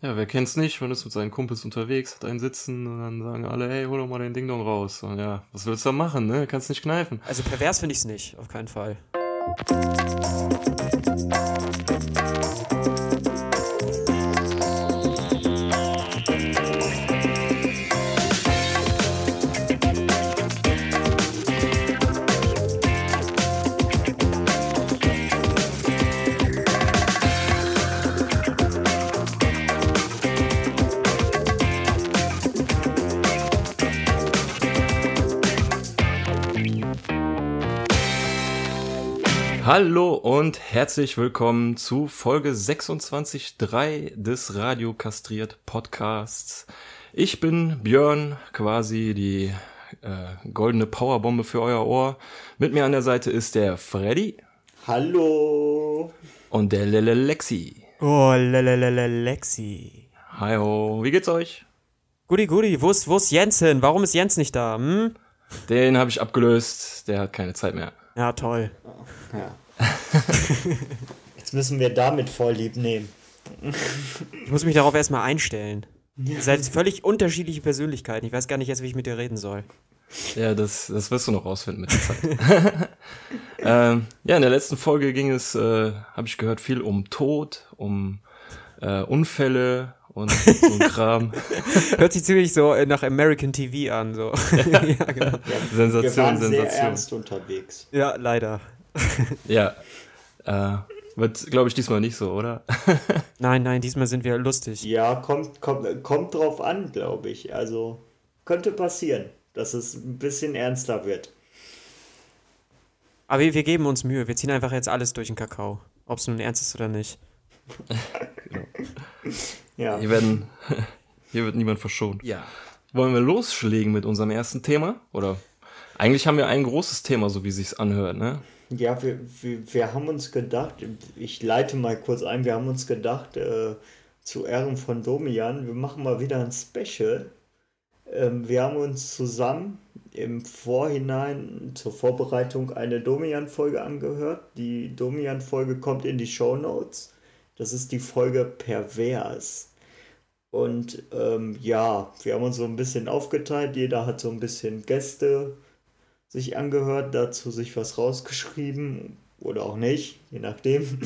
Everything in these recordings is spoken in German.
Ja, wer kennt's nicht, man ist mit seinen Kumpels unterwegs, hat einen sitzen und dann sagen alle, hey, hol doch mal den Ding-Dong raus. Und ja, was willst du da machen, ne? Kannst nicht kneifen. Also pervers finde ich's nicht, auf keinen Fall. Hallo und herzlich willkommen zu Folge 26.3 des Radio Kastriert Podcasts. Ich bin Björn, quasi die goldene Powerbombe für euer Ohr. Mit mir an der Seite ist der Freddy. Hallo. Und der Lele Lexi. Oh, Lele Lexi. Hi ho, wie geht's euch? Guti, wo ist Jens hin? Warum ist Jens nicht da? Hm? Den habe ich abgelöst, der hat keine Zeit mehr. Ja, toll. Ja. Jetzt müssen wir damit vorlieb nehmen. Ich muss mich darauf erstmal einstellen. Ihr seid völlig unterschiedliche Persönlichkeiten. Ich weiß gar nicht jetzt, wie ich mit dir reden soll. Ja, das wirst du noch rausfinden mit der Zeit. Ja, in der letzten Folge ging es, habe ich gehört, viel um Tod, um Unfälle und so ein Kram. Hört sich ziemlich so nach American TV an. So. Ja. Ja, genau. Sensation, wir waren sehr ernst unterwegs. Ja, leider. Ja, wird, glaube ich, diesmal nicht so, oder? Nein, diesmal sind wir lustig. Ja, kommt drauf an, glaube ich. Also, könnte passieren, dass es ein bisschen ernster wird. Aber wir geben uns Mühe. Wir ziehen einfach jetzt alles durch den Kakao. Ob es nun ernst ist oder nicht. Genau. Ja. Hier wird niemand verschont. Ja. Wollen wir loslegen mit unserem ersten Thema? Oder? Eigentlich haben wir ein großes Thema, so wie es sich anhört, ne? Ja, wir haben uns gedacht, ich leite mal kurz ein, wir haben uns gedacht, zu Ehren von Domian, wir machen mal wieder ein Special. Wir haben uns zusammen im Vorhinein zur Vorbereitung eine Domian-Folge angehört. Die Domian-Folge kommt in die Shownotes. Das ist die Folge Pervers. Und ja, wir haben uns so ein bisschen aufgeteilt, jeder hat so ein bisschen Gäste sich angehört, dazu sich was rausgeschrieben oder auch nicht, je nachdem.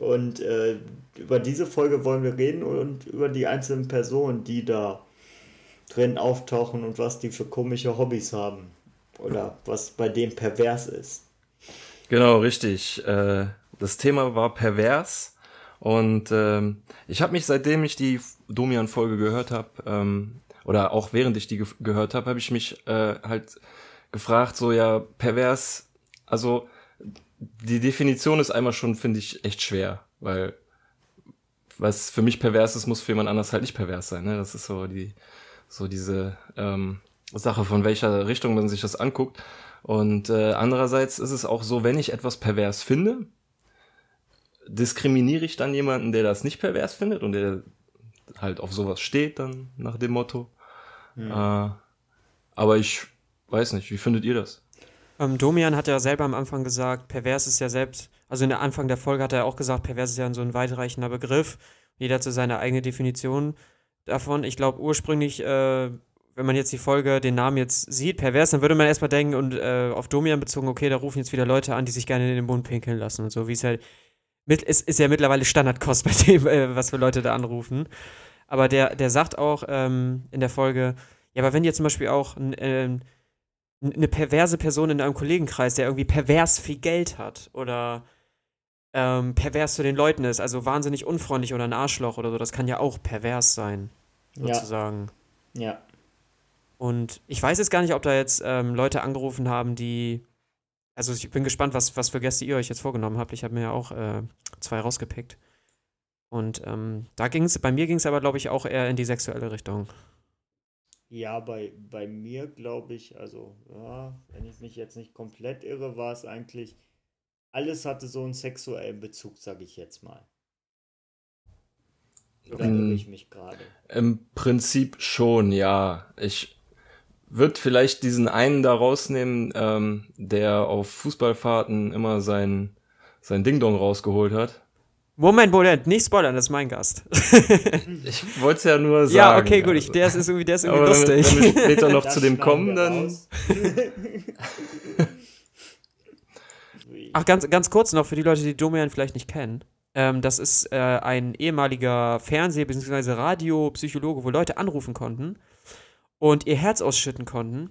Und über diese Folge wollen wir reden und über die einzelnen Personen, die da drin auftauchen und was die für komische Hobbys haben oder was bei denen pervers ist. Genau, richtig. Das Thema war pervers und ich habe mich, seitdem ich die Domian-Folge gehört habe, oder auch während ich die gehört habe, habe ich mich halt gefragt, so ja, pervers, also die Definition ist einmal schon, finde ich, echt schwer, weil was für mich pervers ist, muss für jemand anders halt nicht pervers sein, ne? Das ist so diese Sache, von welcher Richtung man sich das anguckt. Und andererseits ist es auch so, wenn ich etwas pervers finde, diskriminiere ich dann jemanden, der das nicht pervers findet und der halt auf sowas steht, dann nach dem Motto. Ja. Aber ich weiß nicht, wie findet ihr das? Domian hat ja selber am Anfang gesagt, pervers ist ja selbst, also in der Anfang der Folge hat er auch gesagt, pervers ist ja so ein weitreichender Begriff. Jeder hat so seine eigene Definition davon. Ich glaube ursprünglich, wenn man jetzt die Folge, den Namen jetzt sieht, pervers, dann würde man erstmal denken und auf Domian bezogen, okay, da rufen jetzt wieder Leute an, die sich gerne in den Mund pinkeln lassen und so, wie es halt ist ja mittlerweile Standardkost bei dem, was für Leute da anrufen. Aber der sagt auch in der Folge, ja, aber wenn ihr zum Beispiel auch eine perverse Person in einem Kollegenkreis, der irgendwie pervers viel Geld hat oder pervers zu den Leuten ist, also wahnsinnig unfreundlich oder ein Arschloch oder so, das kann ja auch pervers sein, sozusagen. Ja. Und ich weiß jetzt gar nicht, ob da jetzt Leute angerufen haben, die... Also ich bin gespannt, was für Gäste ihr euch jetzt vorgenommen habt. Ich habe mir ja auch 2 rausgepickt. Und bei mir ging es aber, glaube ich, auch eher in die sexuelle Richtung. Ja, bei mir, glaube ich, also, ja, wenn ich mich jetzt nicht komplett irre, war es eigentlich, alles hatte so einen sexuellen Bezug, sage ich jetzt mal. Oder irre ich mich gerade? Im Prinzip schon, ja. Ich wird vielleicht diesen einen da rausnehmen, der auf Fußballfahrten immer sein Ding-Dong rausgeholt hat. Moment, nicht spoilern, das ist mein Gast. Ich wollte es ja nur sagen. Ja, okay, gut, also. der ist irgendwie lustig. Wenn wir später noch zu dem kommen, dann... Ach, ganz kurz noch, für die Leute, die Domian vielleicht nicht kennen. Das ist ein ehemaliger Fernseh- bzw. Radio-Psychologe, wo Leute anrufen konnten und ihr Herz ausschütten konnten.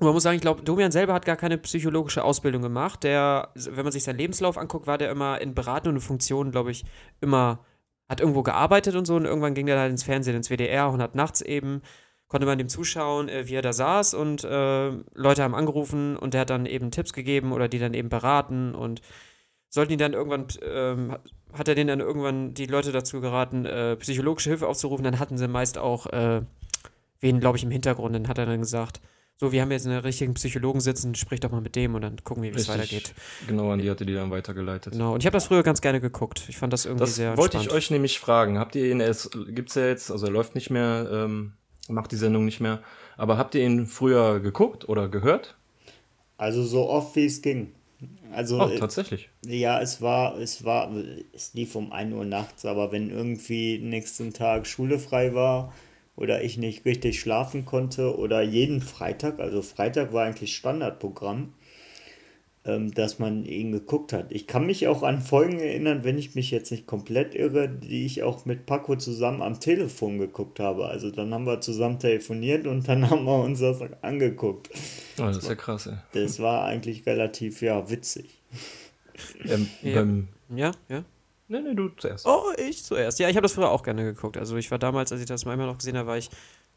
Und man muss sagen, ich glaube, Domian selber hat gar keine psychologische Ausbildung gemacht. Der, wenn man sich seinen Lebenslauf anguckt, war der immer in beratenden Funktionen, glaube ich, immer, hat irgendwo gearbeitet und so. Und irgendwann ging der halt ins Fernsehen, ins WDR und hat nachts eben, konnte man dem zuschauen, wie er da saß und Leute haben angerufen und der hat dann eben Tipps gegeben oder die dann eben beraten und sollten die dann irgendwann, hat er denen dann irgendwann die Leute dazu geraten, psychologische Hilfe aufzurufen, dann hatten sie meist auch wen, glaube ich, im Hintergrund. Dann hat er dann gesagt, so, wir haben jetzt einen richtigen Psychologen sitzen, sprich doch mal mit dem und dann gucken wir, wie es weitergeht. Genau, an die hatte die dann weitergeleitet. Genau, und ich habe das früher ganz gerne geguckt. Ich fand das irgendwie das sehr spannend. Das wollte ich euch nämlich fragen. Habt ihr ihn, es gibt's ja jetzt, also er läuft nicht mehr, macht die Sendung nicht mehr, aber habt ihr ihn früher geguckt oder gehört? Also so oft, wie es ging. Also, tatsächlich? Ja, es lief um 1 Uhr nachts, aber wenn irgendwie nächsten Tag Schule frei war oder ich nicht richtig schlafen konnte oder jeden Freitag, also Freitag war eigentlich Standardprogramm, dass man ihn geguckt hat. Ich kann mich auch an Folgen erinnern, wenn ich mich jetzt nicht komplett irre, die ich auch mit Paco zusammen am Telefon geguckt habe. Also dann haben wir zusammen telefoniert und dann haben wir uns das angeguckt. Oh, das ist ja krass, ey. Das war eigentlich relativ, ja, witzig. Ja. Nee, du zuerst. Oh, ich zuerst. Ja, ich habe das früher auch gerne geguckt. Also ich war damals, als ich das mal immer noch gesehen habe, war ich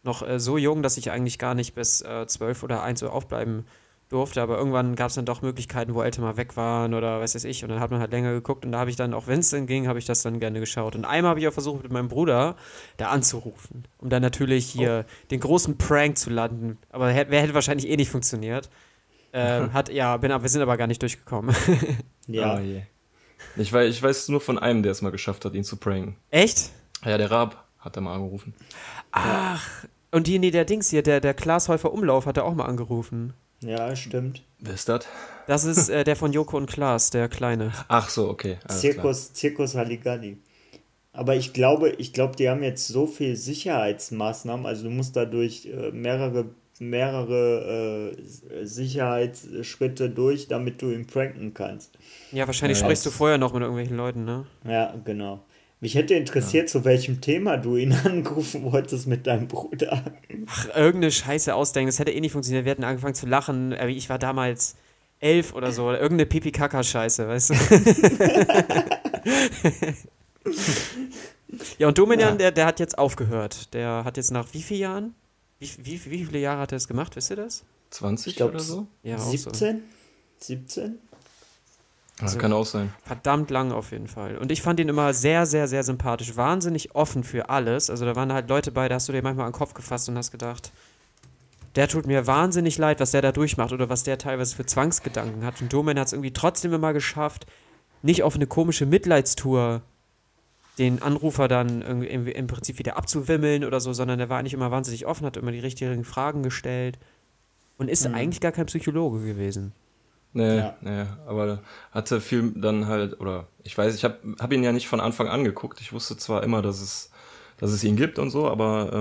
noch so jung, dass ich eigentlich gar nicht bis 12 oder 1 Uhr aufbleiben durfte, aber irgendwann gab es dann doch Möglichkeiten, wo Eltern mal weg waren oder was weiß ich, und dann hat man halt länger geguckt und da habe ich dann, auch wenn es dann ging, habe ich das dann gerne geschaut. Und einmal habe ich auch versucht, mit meinem Bruder da anzurufen, um dann natürlich hier den großen Prank zu landen, aber hätte wahrscheinlich eh nicht funktioniert. Wir sind aber gar nicht durchgekommen. Ja. Oh, yeah. Ich weiß nur von einem, der es mal geschafft hat, ihn zu pranken. Echt? Ja, der Raab hat da mal angerufen. Ach, und der Dings hier, der Klaas Heufer-Umlauf hat da auch mal angerufen. Ja, stimmt. Wer ist das? Das ist der von Joko und Klaas, der Kleine. Ach so, okay. Zirkus Halligalli. Aber ich glaube, die haben jetzt so viel Sicherheitsmaßnahmen, also du musst dadurch mehrere Sicherheitsschritte durch, damit du ihn pranken kannst. Ja, wahrscheinlich sprichst du vorher noch mit irgendwelchen Leuten, ne? Ja, genau. Mich hätte interessiert, zu welchem Thema du ihn anrufen wolltest mit deinem Bruder. Ach, irgendeine Scheiße ausdenken, das hätte eh nicht funktioniert. Wir hätten angefangen zu lachen. Ich war damals 11 oder so. Irgendeine Pipi-Kaka-Scheiße, weißt du? Ja, und Domian, der hat jetzt aufgehört. Der hat jetzt nach wie vielen Jahren? Wie viele Jahre hat er das gemacht? Wisst ihr das? 20 oder so? Ja, 17? So. 17? Also, kann auch sein. Verdammt lang auf jeden Fall. Und ich fand ihn immer sehr, sehr, sehr sympathisch. Wahnsinnig offen für alles. Also da waren halt Leute bei, da hast du dir manchmal an den Kopf gefasst und hast gedacht, der tut mir wahnsinnig leid, was der da durchmacht oder was der teilweise für Zwangsgedanken hat. Und Domian hat es irgendwie trotzdem immer geschafft, nicht auf eine komische Mitleidstour den Anrufer dann irgendwie im Prinzip wieder abzuwimmeln oder so, sondern der war eigentlich immer wahnsinnig offen, hat immer die richtigen Fragen gestellt und ist eigentlich gar kein Psychologe gewesen. Nee, aber hatte viel dann halt, oder ich weiß, ich hab ihn ja nicht von Anfang an geguckt. Ich wusste zwar immer, dass es ihn gibt und so, aber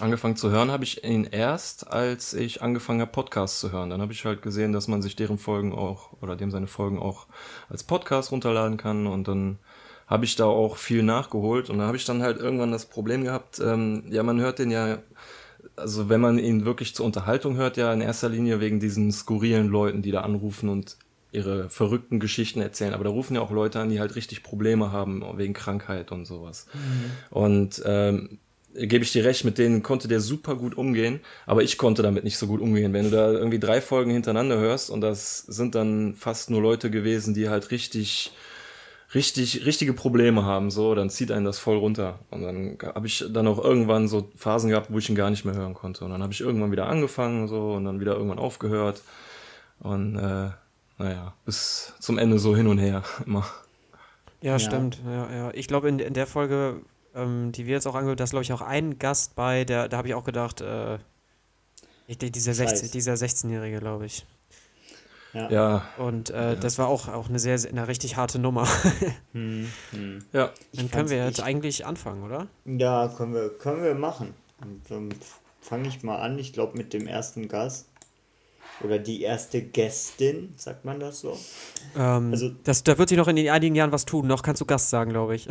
angefangen zu hören habe ich ihn erst, als ich angefangen habe, Podcasts zu hören. Dann habe ich halt gesehen, dass man sich deren Folgen auch, oder dem seine Folgen auch als Podcast runterladen kann, und dann habe ich da auch viel nachgeholt, und da habe ich dann halt irgendwann das Problem gehabt, man hört den ja, also wenn man ihn wirklich zur Unterhaltung hört, ja in erster Linie wegen diesen skurrilen Leuten, die da anrufen und ihre verrückten Geschichten erzählen. Aber da rufen ja auch Leute an, die halt richtig Probleme haben wegen Krankheit und sowas. Mhm. Und gebe ich dir recht, mit denen konnte der super gut umgehen, aber ich konnte damit nicht so gut umgehen. Wenn du da irgendwie 3 Folgen hintereinander hörst, und das sind dann fast nur Leute gewesen, die halt richtige Probleme haben, so, dann zieht einen das voll runter. Und dann habe ich dann auch irgendwann so Phasen gehabt, wo ich ihn gar nicht mehr hören konnte. Und dann habe ich irgendwann wieder angefangen, so, und dann wieder irgendwann aufgehört. Und bis zum Ende so hin und her immer. Ja, stimmt. Ja. Ich glaube, in der Folge, die wir jetzt auch angehört, da ist, glaube ich, auch ein Gast bei, da habe ich auch gedacht, dieser 16-Jährige, glaube ich. Ja. Und das war auch eine richtig harte Nummer. Ja. Dann können wir jetzt eigentlich anfangen, oder? Ja, können wir machen. Und dann fange ich mal an, ich glaube, mit dem ersten Gast. Oder die erste Gästin, sagt man das so? Da wird sich noch in den einigen Jahren was tun. Noch kannst du Gast sagen, glaube ich.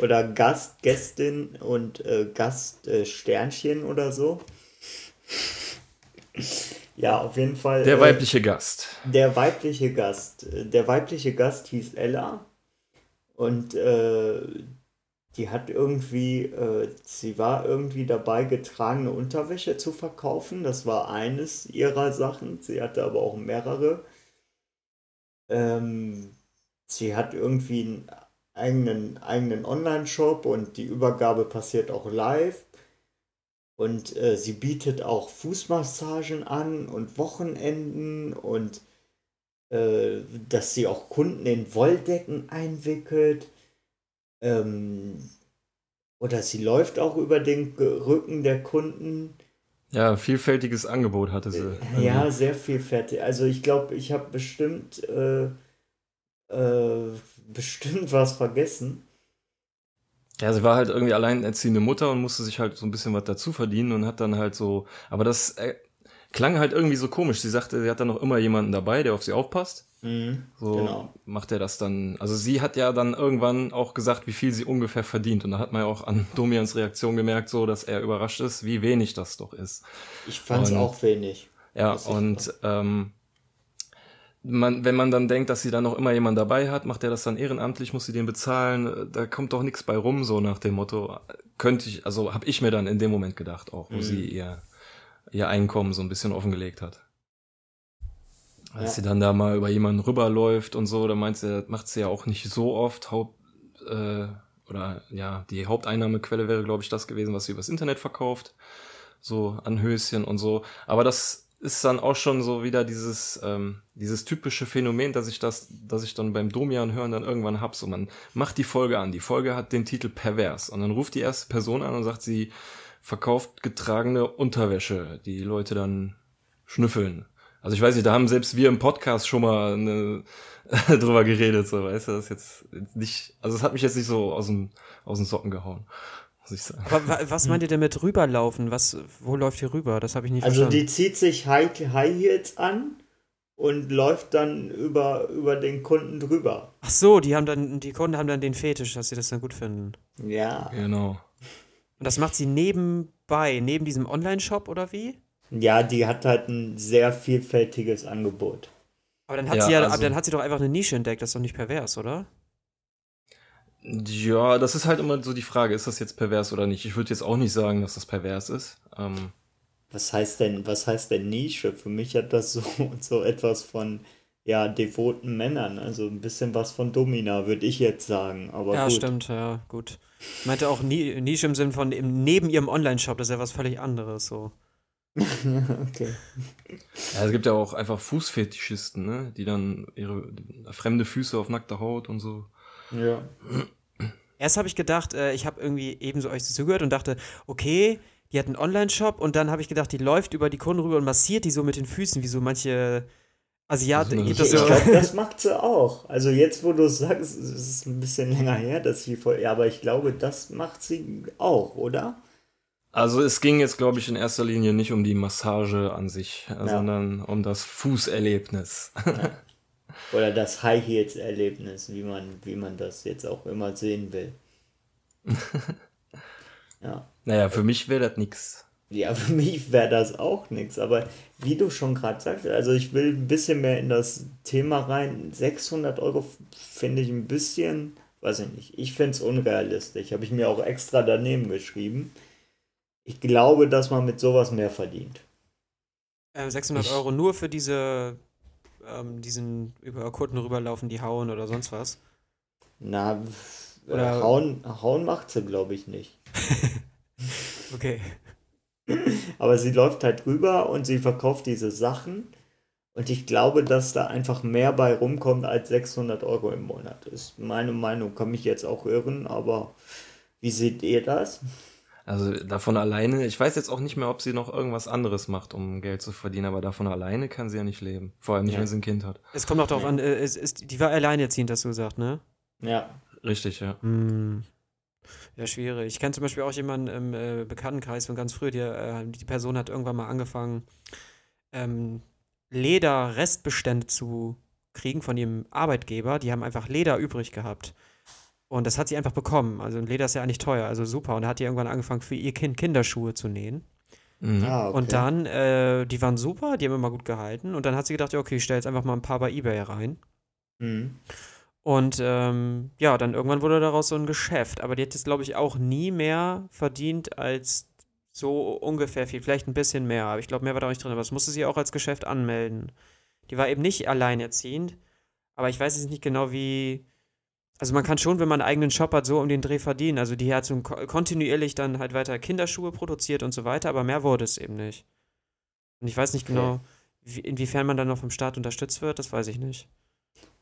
Oder Gast, Gästin und Gast, Sternchen oder so. Ja, auf jeden Fall. Der weibliche Gast. Der weibliche Gast hieß Ella. Und die hat irgendwie, sie war irgendwie dabei, getragene Unterwäsche zu verkaufen. Das war eines ihrer Sachen. Sie hatte aber auch mehrere. Sie hat irgendwie einen eigenen Online-Shop und die Übergabe passiert auch live. Und sie bietet auch Fußmassagen an und Wochenenden und dass sie auch Kunden in Wolldecken einwickelt. Oder sie läuft auch über den Rücken der Kunden. Ja, vielfältiges Angebot hatte sie. Ja, sehr vielfältig. Also ich glaube, ich habe bestimmt was vergessen. Ja, sie war halt irgendwie alleinerziehende Mutter und musste sich halt so ein bisschen was dazu verdienen und hat dann halt so, aber das klang halt irgendwie so komisch. Sie sagte, sie hat dann noch immer jemanden dabei, der auf sie aufpasst. So genau. Macht er das dann, also sie hat ja dann irgendwann auch gesagt, wie viel sie ungefähr verdient und da hat man ja auch an Domians Reaktion gemerkt, so dass er überrascht ist, wie wenig das doch ist. Ich fand es auch wenig. Ja, und wenn man dann denkt, dass sie dann noch immer jemanden dabei hat, macht er das dann ehrenamtlich, muss sie den bezahlen, da kommt doch nichts bei rum, so nach dem Motto, habe ich mir dann in dem Moment gedacht auch, wo sie ihr Einkommen so ein bisschen offengelegt hat. Als sie dann da mal über jemanden rüberläuft und so, da meint sie, das macht sie ja auch nicht so oft. Die Haupteinnahmequelle wäre, glaube ich, das gewesen, was sie übers Internet verkauft. So an Höschen und so. Aber das ist dann auch schon so wieder dieses typische Phänomen, dass ich dann beim Domian hören dann irgendwann hab. So, man macht die Folge an. Die Folge hat den Titel Pervers. Und dann ruft die erste Person an und sagt, sie verkauft getragene Unterwäsche, die Leute dann schnüffeln. Also ich weiß nicht, da haben selbst wir im Podcast schon mal drüber geredet, so, weißt du, das ist jetzt nicht, also es hat mich jetzt nicht so aus den Socken gehauen, muss ich sagen. Aber was meint ihr denn mit rüberlaufen? Wo läuft hier rüber? Das habe ich nicht verstanden. Also die zieht sich High Heels an und läuft dann über den Kunden drüber. Ach so, die Kunden haben dann den Fetisch, dass sie das dann gut finden. Ja. Genau. Und das macht sie nebenbei, neben diesem Online-Shop oder wie? Ja, die hat halt ein sehr vielfältiges Angebot. Aber dann hat dann hat sie doch einfach eine Nische entdeckt, das ist doch nicht pervers, oder? Ja, das ist halt immer so die Frage, ist das jetzt pervers oder nicht? Ich würde jetzt auch nicht sagen, dass das pervers ist. Was heißt denn Nische? Für mich hat das so etwas von devoten Männern, also ein bisschen was von Domina, würde ich jetzt sagen. Aber ja, gut. Stimmt, ja, gut. Ich meinte auch Nische im Sinn von neben ihrem Online-Shop, das ist ja was völlig anderes, so. Okay. Ja, es gibt ja auch einfach Fußfetischisten, ne? Die dann ihre fremde Füße auf nackter Haut und so. Ja. Erst habe ich gedacht, ich habe irgendwie eben so euch zugehört und dachte, okay, die hat einen Online-Shop und dann habe ich gedacht, die läuft über die Kunden rüber und massiert die so mit den Füßen, wie so manche Asiaten. Also, ich glaube, das macht sie auch. Also jetzt, wo du es sagst, ist es ein bisschen länger her, dass sie aber ich glaube, das macht sie auch, oder? Also es ging jetzt, glaube ich, in erster Linie nicht um die Massage an sich, sondern um das Fußerlebnis. Ja. Oder das High-Heels-Erlebnis, wie man das jetzt auch immer sehen will. Ja. Naja, für mich wäre das nix. Ja, für mich wäre das auch nix. Aber wie du schon gerade sagtest, also ich will ein bisschen mehr in das Thema rein. 600 € finde ich ein bisschen, weiß ich nicht, ich finde es unrealistisch. Habe ich mir auch extra daneben geschrieben. Ich glaube, dass man mit sowas mehr verdient. 600 € nur für diese, diesen über Kunden rüberlaufen, die hauen oder sonst was? Na, oder hauen macht sie, glaube ich, nicht. Okay. Aber sie läuft halt rüber und sie verkauft diese Sachen und ich glaube, dass da einfach mehr bei rumkommt als 600 € im Monat. Ist meine Meinung, kann mich jetzt auch irren, aber wie seht ihr das? Also davon alleine, ich weiß jetzt auch nicht mehr, ob sie noch irgendwas anderes macht, um Geld zu verdienen, aber davon alleine kann sie ja nicht leben. Vor allem nicht, wenn sie ein Kind hat. Es kommt auch darauf an, die war alleinerziehend, hast du gesagt, ne? Ja. Richtig, ja. Hm. Ja, schwierig. Ich kenne zum Beispiel auch jemanden im Bekanntenkreis von ganz früh, die Person hat irgendwann mal angefangen, Lederrestbestände zu kriegen von ihrem Arbeitgeber. Die haben einfach Leder übrig gehabt. Und das hat sie einfach bekommen. Also Leder ist ja eigentlich teuer, also super. Und da hat die irgendwann angefangen, für ihr Kind Kinderschuhe zu nähen. Mhm. Ah, okay. Und dann, die waren super, die haben immer gut gehalten. Und dann hat sie gedacht, ja, okay, ich stelle jetzt einfach mal ein paar bei eBay rein. Mhm. Und ja, dann irgendwann wurde daraus so ein Geschäft. Aber die hat jetzt, glaube ich, auch nie mehr verdient als so ungefähr viel. Vielleicht ein bisschen mehr, aber ich glaube, mehr war da auch nicht drin. Aber das musste sie auch als Geschäft anmelden. Die war eben nicht alleinerziehend. Aber ich weiß jetzt nicht genau, wie... Also man kann schon, wenn man einen eigenen Shop hat, so um den Dreh verdienen. Also die hat so kontinuierlich dann halt weiter Kinderschuhe produziert und so weiter. Aber mehr wurde es eben nicht. Und ich weiß nicht genau, inwiefern man dann noch vom Staat unterstützt wird. Das weiß ich nicht.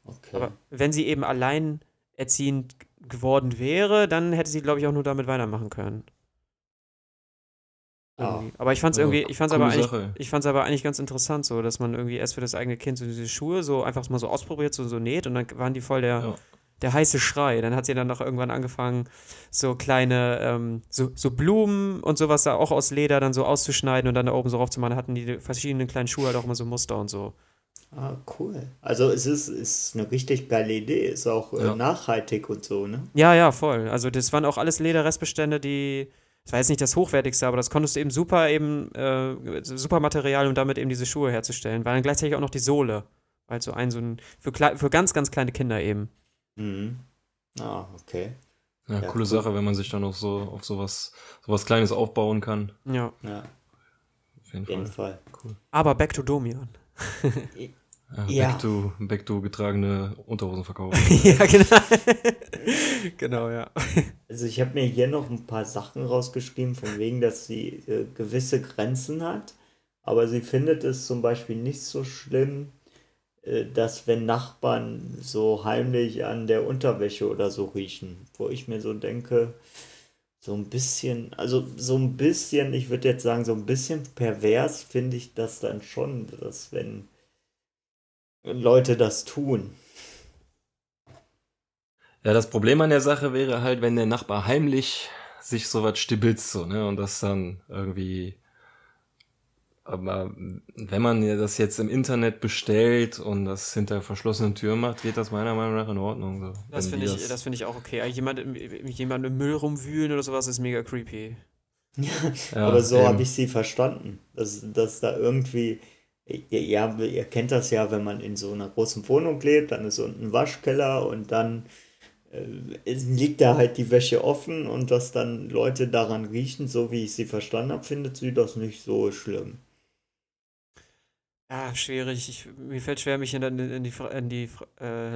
Okay. Aber wenn sie eben alleinerziehend geworden wäre, dann hätte sie, glaube ich, auch nur damit weitermachen können. Ah. Aber ich fand es aber eigentlich ganz interessant, so, dass man irgendwie erst für das eigene Kind so diese Schuhe so einfach mal so ausprobiert, so näht und dann waren die voll der heiße Schrei. Dann hat sie dann auch irgendwann angefangen, so kleine so Blumen und sowas da auch aus Leder dann so auszuschneiden und dann da oben so raufzumachen. Hatten die verschiedenen kleinen Schuhe halt auch immer so Muster und so. Ah, cool. Also es ist eine richtig geile Idee, ist auch nachhaltig und so, ne? Ja, ja, voll. Also das waren auch alles Lederrestbestände, die, ich weiß nicht, das Hochwertigste, aber das konntest du eben super Material, um damit eben diese Schuhe herzustellen, weil dann gleichzeitig auch noch die Sohle, weil so ein für ganz, ganz kleine Kinder eben. Mhm. Ah, okay. Ja, coole Sache, wenn man sich dann auch so auf sowas Kleines aufbauen kann. Ja. Ja. Auf jeden Fall. Cool. Aber back to Domian. Back to getragene Unterhosen verkaufen. Ja, genau. Genau, ja. Also ich habe mir hier noch ein paar Sachen rausgeschrieben, von wegen, dass sie gewisse Grenzen hat, aber sie findet es zum Beispiel nicht so schlimm, dass wenn Nachbarn so heimlich an der Unterwäsche oder so riechen, wo ich mir so denke, ich würde jetzt sagen, so ein bisschen pervers finde ich das dann schon, dass wenn Leute das tun. Ja, das Problem an der Sache wäre halt, wenn der Nachbar heimlich sich sowas stibbitzt, so, ne, und das dann irgendwie... Aber wenn man ja das jetzt im Internet bestellt und das hinter verschlossenen Türen macht, geht das meiner Meinung nach in Ordnung. So. Das finde ich auch okay. Jemand im Müll rumwühlen oder sowas ist mega creepy. Ja, aber so habe ich sie verstanden. Dass da irgendwie, ja, ihr kennt das ja, wenn man in so einer großen Wohnung lebt, dann ist unten ein Waschkeller und dann liegt da halt die Wäsche offen und dass dann Leute daran riechen, so wie ich sie verstanden habe, findet sie das nicht so schlimm. Ah, schwierig. Mir fällt schwer, mich in die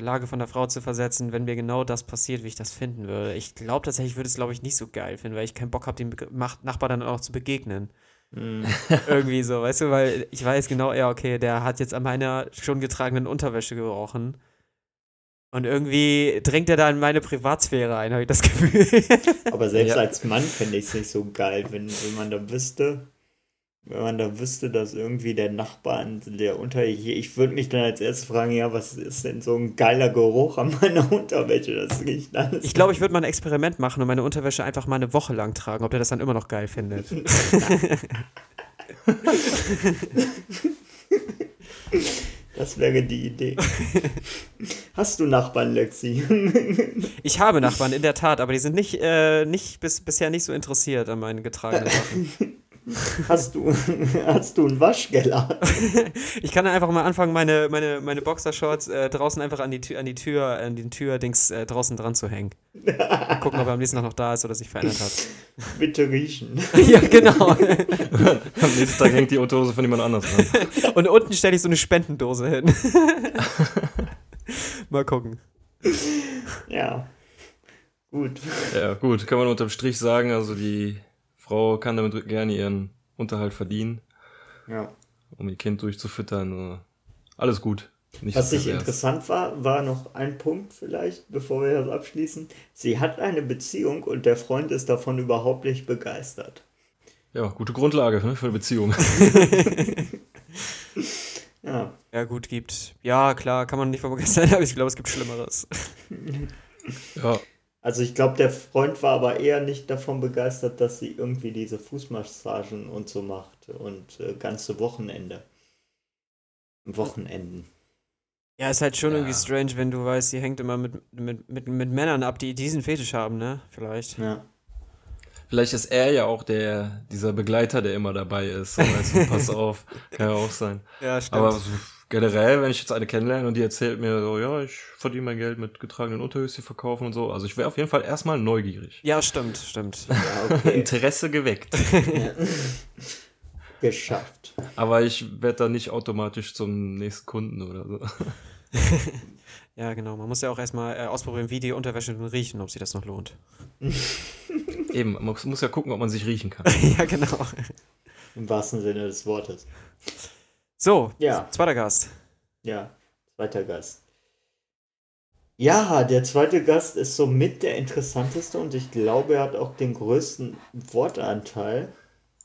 Lage von der Frau zu versetzen, wenn mir genau das passiert, wie ich das finden würde. Ich glaube tatsächlich, ich würde es, glaube ich, nicht so geil finden, weil ich keinen Bock habe, dem Nachbar dann auch zu begegnen. Mm. Irgendwie so, weißt du, weil ich weiß genau, ja, okay, der hat jetzt an meiner schon getragenen Unterwäsche gerochen. Und irgendwie dringt er da in meine Privatsphäre ein, habe ich das Gefühl. Aber selbst als Mann finde ich es nicht so geil, wenn man da wüsste, dass irgendwie der Nachbar an der Unterwäsche... Ich würde mich dann als erstes fragen, ja, was ist denn so ein geiler Geruch an meiner Unterwäsche? Das riecht alles. Ich glaube, ich würde mal ein Experiment machen und meine Unterwäsche einfach mal eine Woche lang tragen, ob der das dann immer noch geil findet. Das wäre die Idee. Hast du Nachbarn, Lexi? Ich habe Nachbarn, in der Tat, aber die sind bisher nicht so interessiert an meinen getragenen Sachen. Hast du einen Waschkeller? Ich kann dann einfach mal anfangen, meine Boxershorts draußen einfach an den Türdings draußen dran zu hängen. Mal gucken, ob er am nächsten Tag noch da ist oder sich verändert hat. Bitte riechen. Ja, genau. Am nächsten Tag hängt die Unterhose von jemand anders dran. Und unten stelle ich so eine Spendendose hin. Mal gucken. Ja. Gut. Ja, gut. Kann man unterm Strich sagen, also die Frau kann damit gerne ihren Unterhalt verdienen, um ihr Kind durchzufüttern. Alles gut. Nicht was ich interessant war, war noch ein Punkt vielleicht, bevor wir das abschließen. Sie hat eine Beziehung und der Freund ist davon überhaupt nicht begeistert. Ja, gute Grundlage, ne, für eine Beziehung. Ja. Ja, gut, gibt. Ja, klar, kann man nicht begeistern, aber ich glaube, es gibt Schlimmeres. Ja. Also ich glaube, der Freund war aber eher nicht davon begeistert, dass sie irgendwie diese Fußmassagen und so macht und ganze Wochenenden. Ja, ist halt schon irgendwie strange, wenn du weißt, sie hängt immer mit Männern ab, die diesen Fetisch haben, ne? Vielleicht. Ja. Vielleicht ist er ja auch dieser Begleiter, der immer dabei ist. Also, pass auf, kann ja auch sein. Ja, stimmt. Aber so generell, wenn ich jetzt eine kennenlerne und die erzählt mir so, ja, ich verdiene mein Geld mit getragenen Unterhöschen verkaufen und so. Also ich wäre auf jeden Fall erstmal neugierig. Ja, stimmt. Ja, okay. Interesse geweckt. Ja. Geschafft. Aber ich werde da nicht automatisch zum nächsten Kunden oder so. Ja, genau. Man muss ja auch erstmal ausprobieren, wie die Unterwäsche riechen, ob sich das noch lohnt. Eben, man muss ja gucken, ob man sich riechen kann. Ja, genau. Im wahrsten Sinne des Wortes. So, ja. Zweiter Gast. Ja, der zweite Gast ist somit der interessanteste und ich glaube, er hat auch den größten Wortanteil.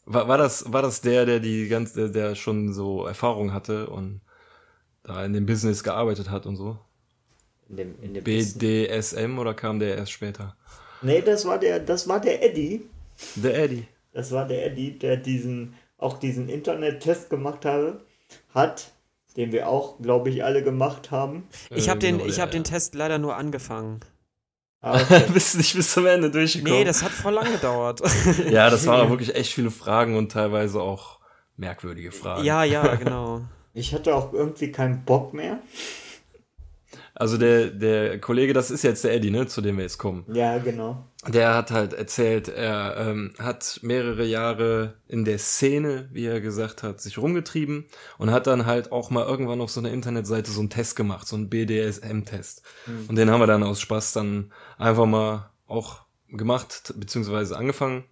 War das der die ganze, der schon so Erfahrung hatte und da in dem Business gearbeitet hat und so? In dem BDSM Business? Oder kam der erst später? Nee, das war der Eddie. Der Eddie. Das war der Eddie, der diesen Internet-Test gemacht hat, den wir auch, glaube ich, alle gemacht haben. Ich habe den Test leider nur angefangen. Okay. Bist nicht bis zum Ende durchgekommen. Nee, das hat voll lang gedauert. Ja, das waren wirklich echt viele Fragen und teilweise auch merkwürdige Fragen. Ja, genau. Ich hatte auch irgendwie keinen Bock mehr. Also der Kollege, das ist jetzt der Eddie, ne, zu dem wir jetzt kommen. Ja, genau. Der hat halt erzählt, er hat mehrere Jahre in der Szene, wie er gesagt hat, sich rumgetrieben und hat dann halt auch mal irgendwann auf so einer Internetseite so einen Test gemacht, so einen BDSM-Test. Mhm. Und den haben wir dann aus Spaß dann einfach mal auch gemacht, beziehungsweise angefangen.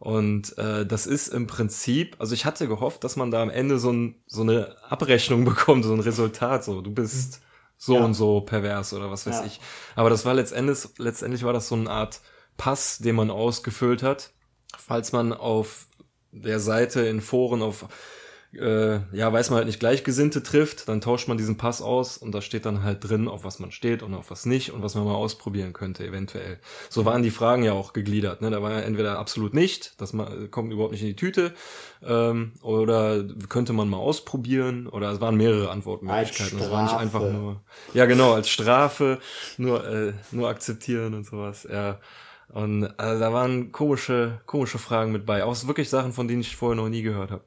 Und das ist im Prinzip, also ich hatte gehofft, dass man da am Ende so eine Abrechnung bekommt, so ein Resultat, so du bist... und so pervers oder was weiß ich. Aber das war letztendlich war das so eine Art Pass, den man ausgefüllt hat, falls man auf der Seite in Foren auf, weiß man halt nicht, Gleichgesinnte trifft, dann tauscht man diesen Pass aus und da steht dann halt drin, auf was man steht und auf was nicht und was man mal ausprobieren könnte eventuell. So waren die Fragen ja auch gegliedert, ne? Da war ja entweder absolut nicht, das kommt überhaupt nicht in die Tüte, oder könnte man mal ausprobieren, oder es waren mehrere Antwortmöglichkeiten. Das war nicht einfach nur, ja genau, als Strafe, nur akzeptieren und sowas, ja. Und also da waren komische Fragen mit bei. Auch wirklich Sachen, von denen ich vorher noch nie gehört habe.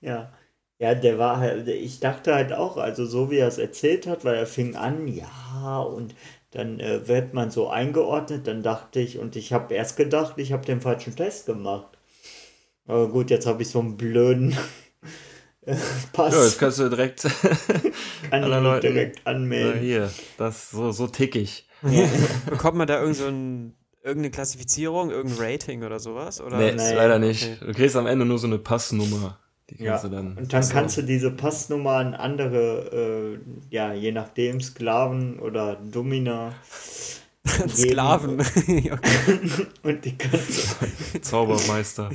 Ja. Ja, der war halt, ich dachte halt auch, also so wie er es erzählt hat, weil er fing an, ja, und dann wird man so eingeordnet, dann dachte ich, und ich habe erst gedacht, ich habe den falschen Test gemacht. Aber gut, jetzt habe ich so einen blöden Pass. Ja, jetzt kannst du direkt anderen Leuten direkt anmelden. Hier, das so tickig. Ja. Bekommt man da irgendeine Klassifizierung, irgendein Rating oder sowas? Oder? Nee, leider nicht. Okay. Du kriegst am Ende nur so eine Passnummer. Die kannst du dann. Und dann kannst du diese Passnummer an andere, je nachdem, Sklaven oder Domina. Sklaven. Und die kannst du. Zaubermeister.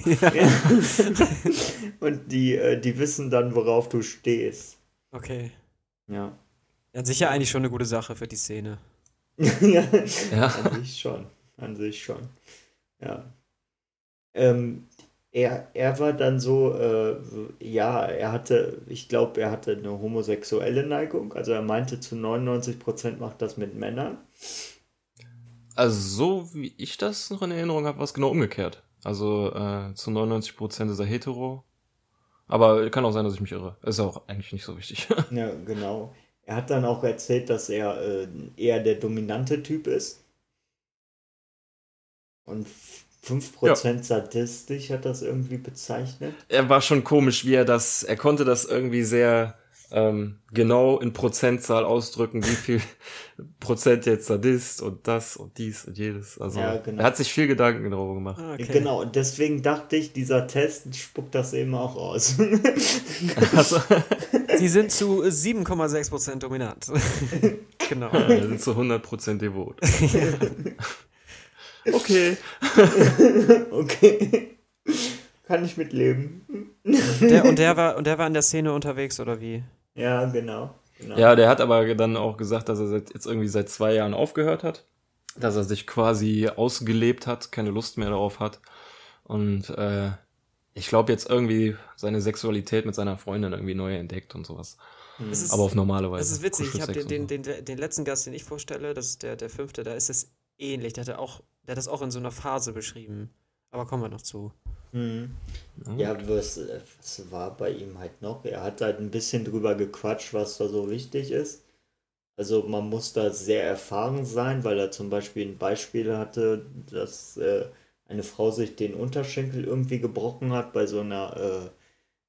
Und die wissen dann, worauf du stehst. Okay. Ja. Dann sicher eigentlich schon eine gute Sache für die Szene. Ja. An sich schon. Ja. Er war dann so, er hatte eine homosexuelle Neigung. Also er meinte, zu 99% macht das mit Männern. Also so wie ich das noch in Erinnerung habe, war es genau umgekehrt. Also zu 99% ist er hetero. Aber kann auch sein, dass ich mich irre. Ist auch eigentlich nicht so wichtig. Ja, genau. Er hat dann auch erzählt, dass er eher der dominante Typ ist. Und 5% sadistisch hat das irgendwie bezeichnet. Er war schon komisch, wie er konnte das irgendwie sehr genau in Prozentzahl ausdrücken, wie viel Prozent jetzt Sadist und das und dies und jedes. Also ja, genau. Er hat sich viel Gedanken darüber gemacht. Okay. Genau, und deswegen dachte ich, dieser Test spuckt das eben auch aus. Also Sie sind zu 7,6% dominant. Genau. Ja, sind zu 100% devot. Ja. Okay. Okay. Kann ich mitleben. Der war in der Szene unterwegs, oder wie? Ja, genau. Ja, der hat aber dann auch gesagt, dass er jetzt irgendwie seit 2 Jahren aufgehört hat. Dass er sich quasi ausgelebt hat, keine Lust mehr darauf hat. Und ich glaube, jetzt irgendwie seine Sexualität mit seiner Freundin irgendwie neu entdeckt und sowas. Ist, aber auf normale Weise. Das ist witzig. Ich habe den letzten Gast, den ich vorstelle, das ist der 5., da ist es ähnlich. Der hat das auch in so einer Phase beschrieben. Aber kommen wir noch zu. Mhm. Ja, was war bei ihm halt noch? Er hat halt ein bisschen drüber gequatscht, was da so wichtig ist. Also man muss da sehr erfahren sein, weil er zum Beispiel ein Beispiel hatte, dass eine Frau sich den Unterschenkel irgendwie gebrochen hat bei so einer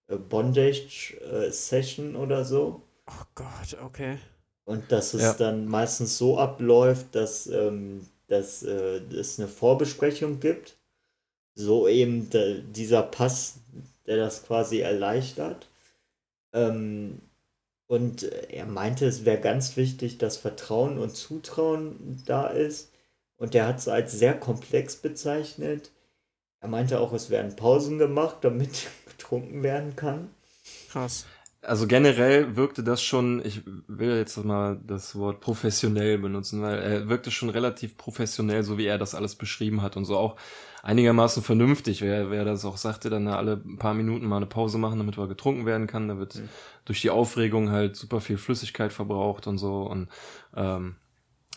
Bondage-Session oder so. Oh Gott, okay. Und dass es dann meistens so abläuft, dass es eine Vorbesprechung gibt. So eben dieser Pass, der das quasi erleichtert. Und er meinte, es wäre ganz wichtig, dass Vertrauen und Zutrauen da ist. Und er hat es als sehr komplex bezeichnet. Er meinte auch, es werden Pausen gemacht, damit getrunken werden kann. Krass. Also generell wirkte das schon, ich will jetzt mal das Wort professionell benutzen, weil er wirkte schon relativ professionell, so wie er das alles beschrieben hat und so auch einigermaßen vernünftig. Wer das auch sagte, dann alle ein paar Minuten mal eine Pause machen, damit wir getrunken werden kann. Da wird durch die Aufregung halt super viel Flüssigkeit verbraucht und so. Und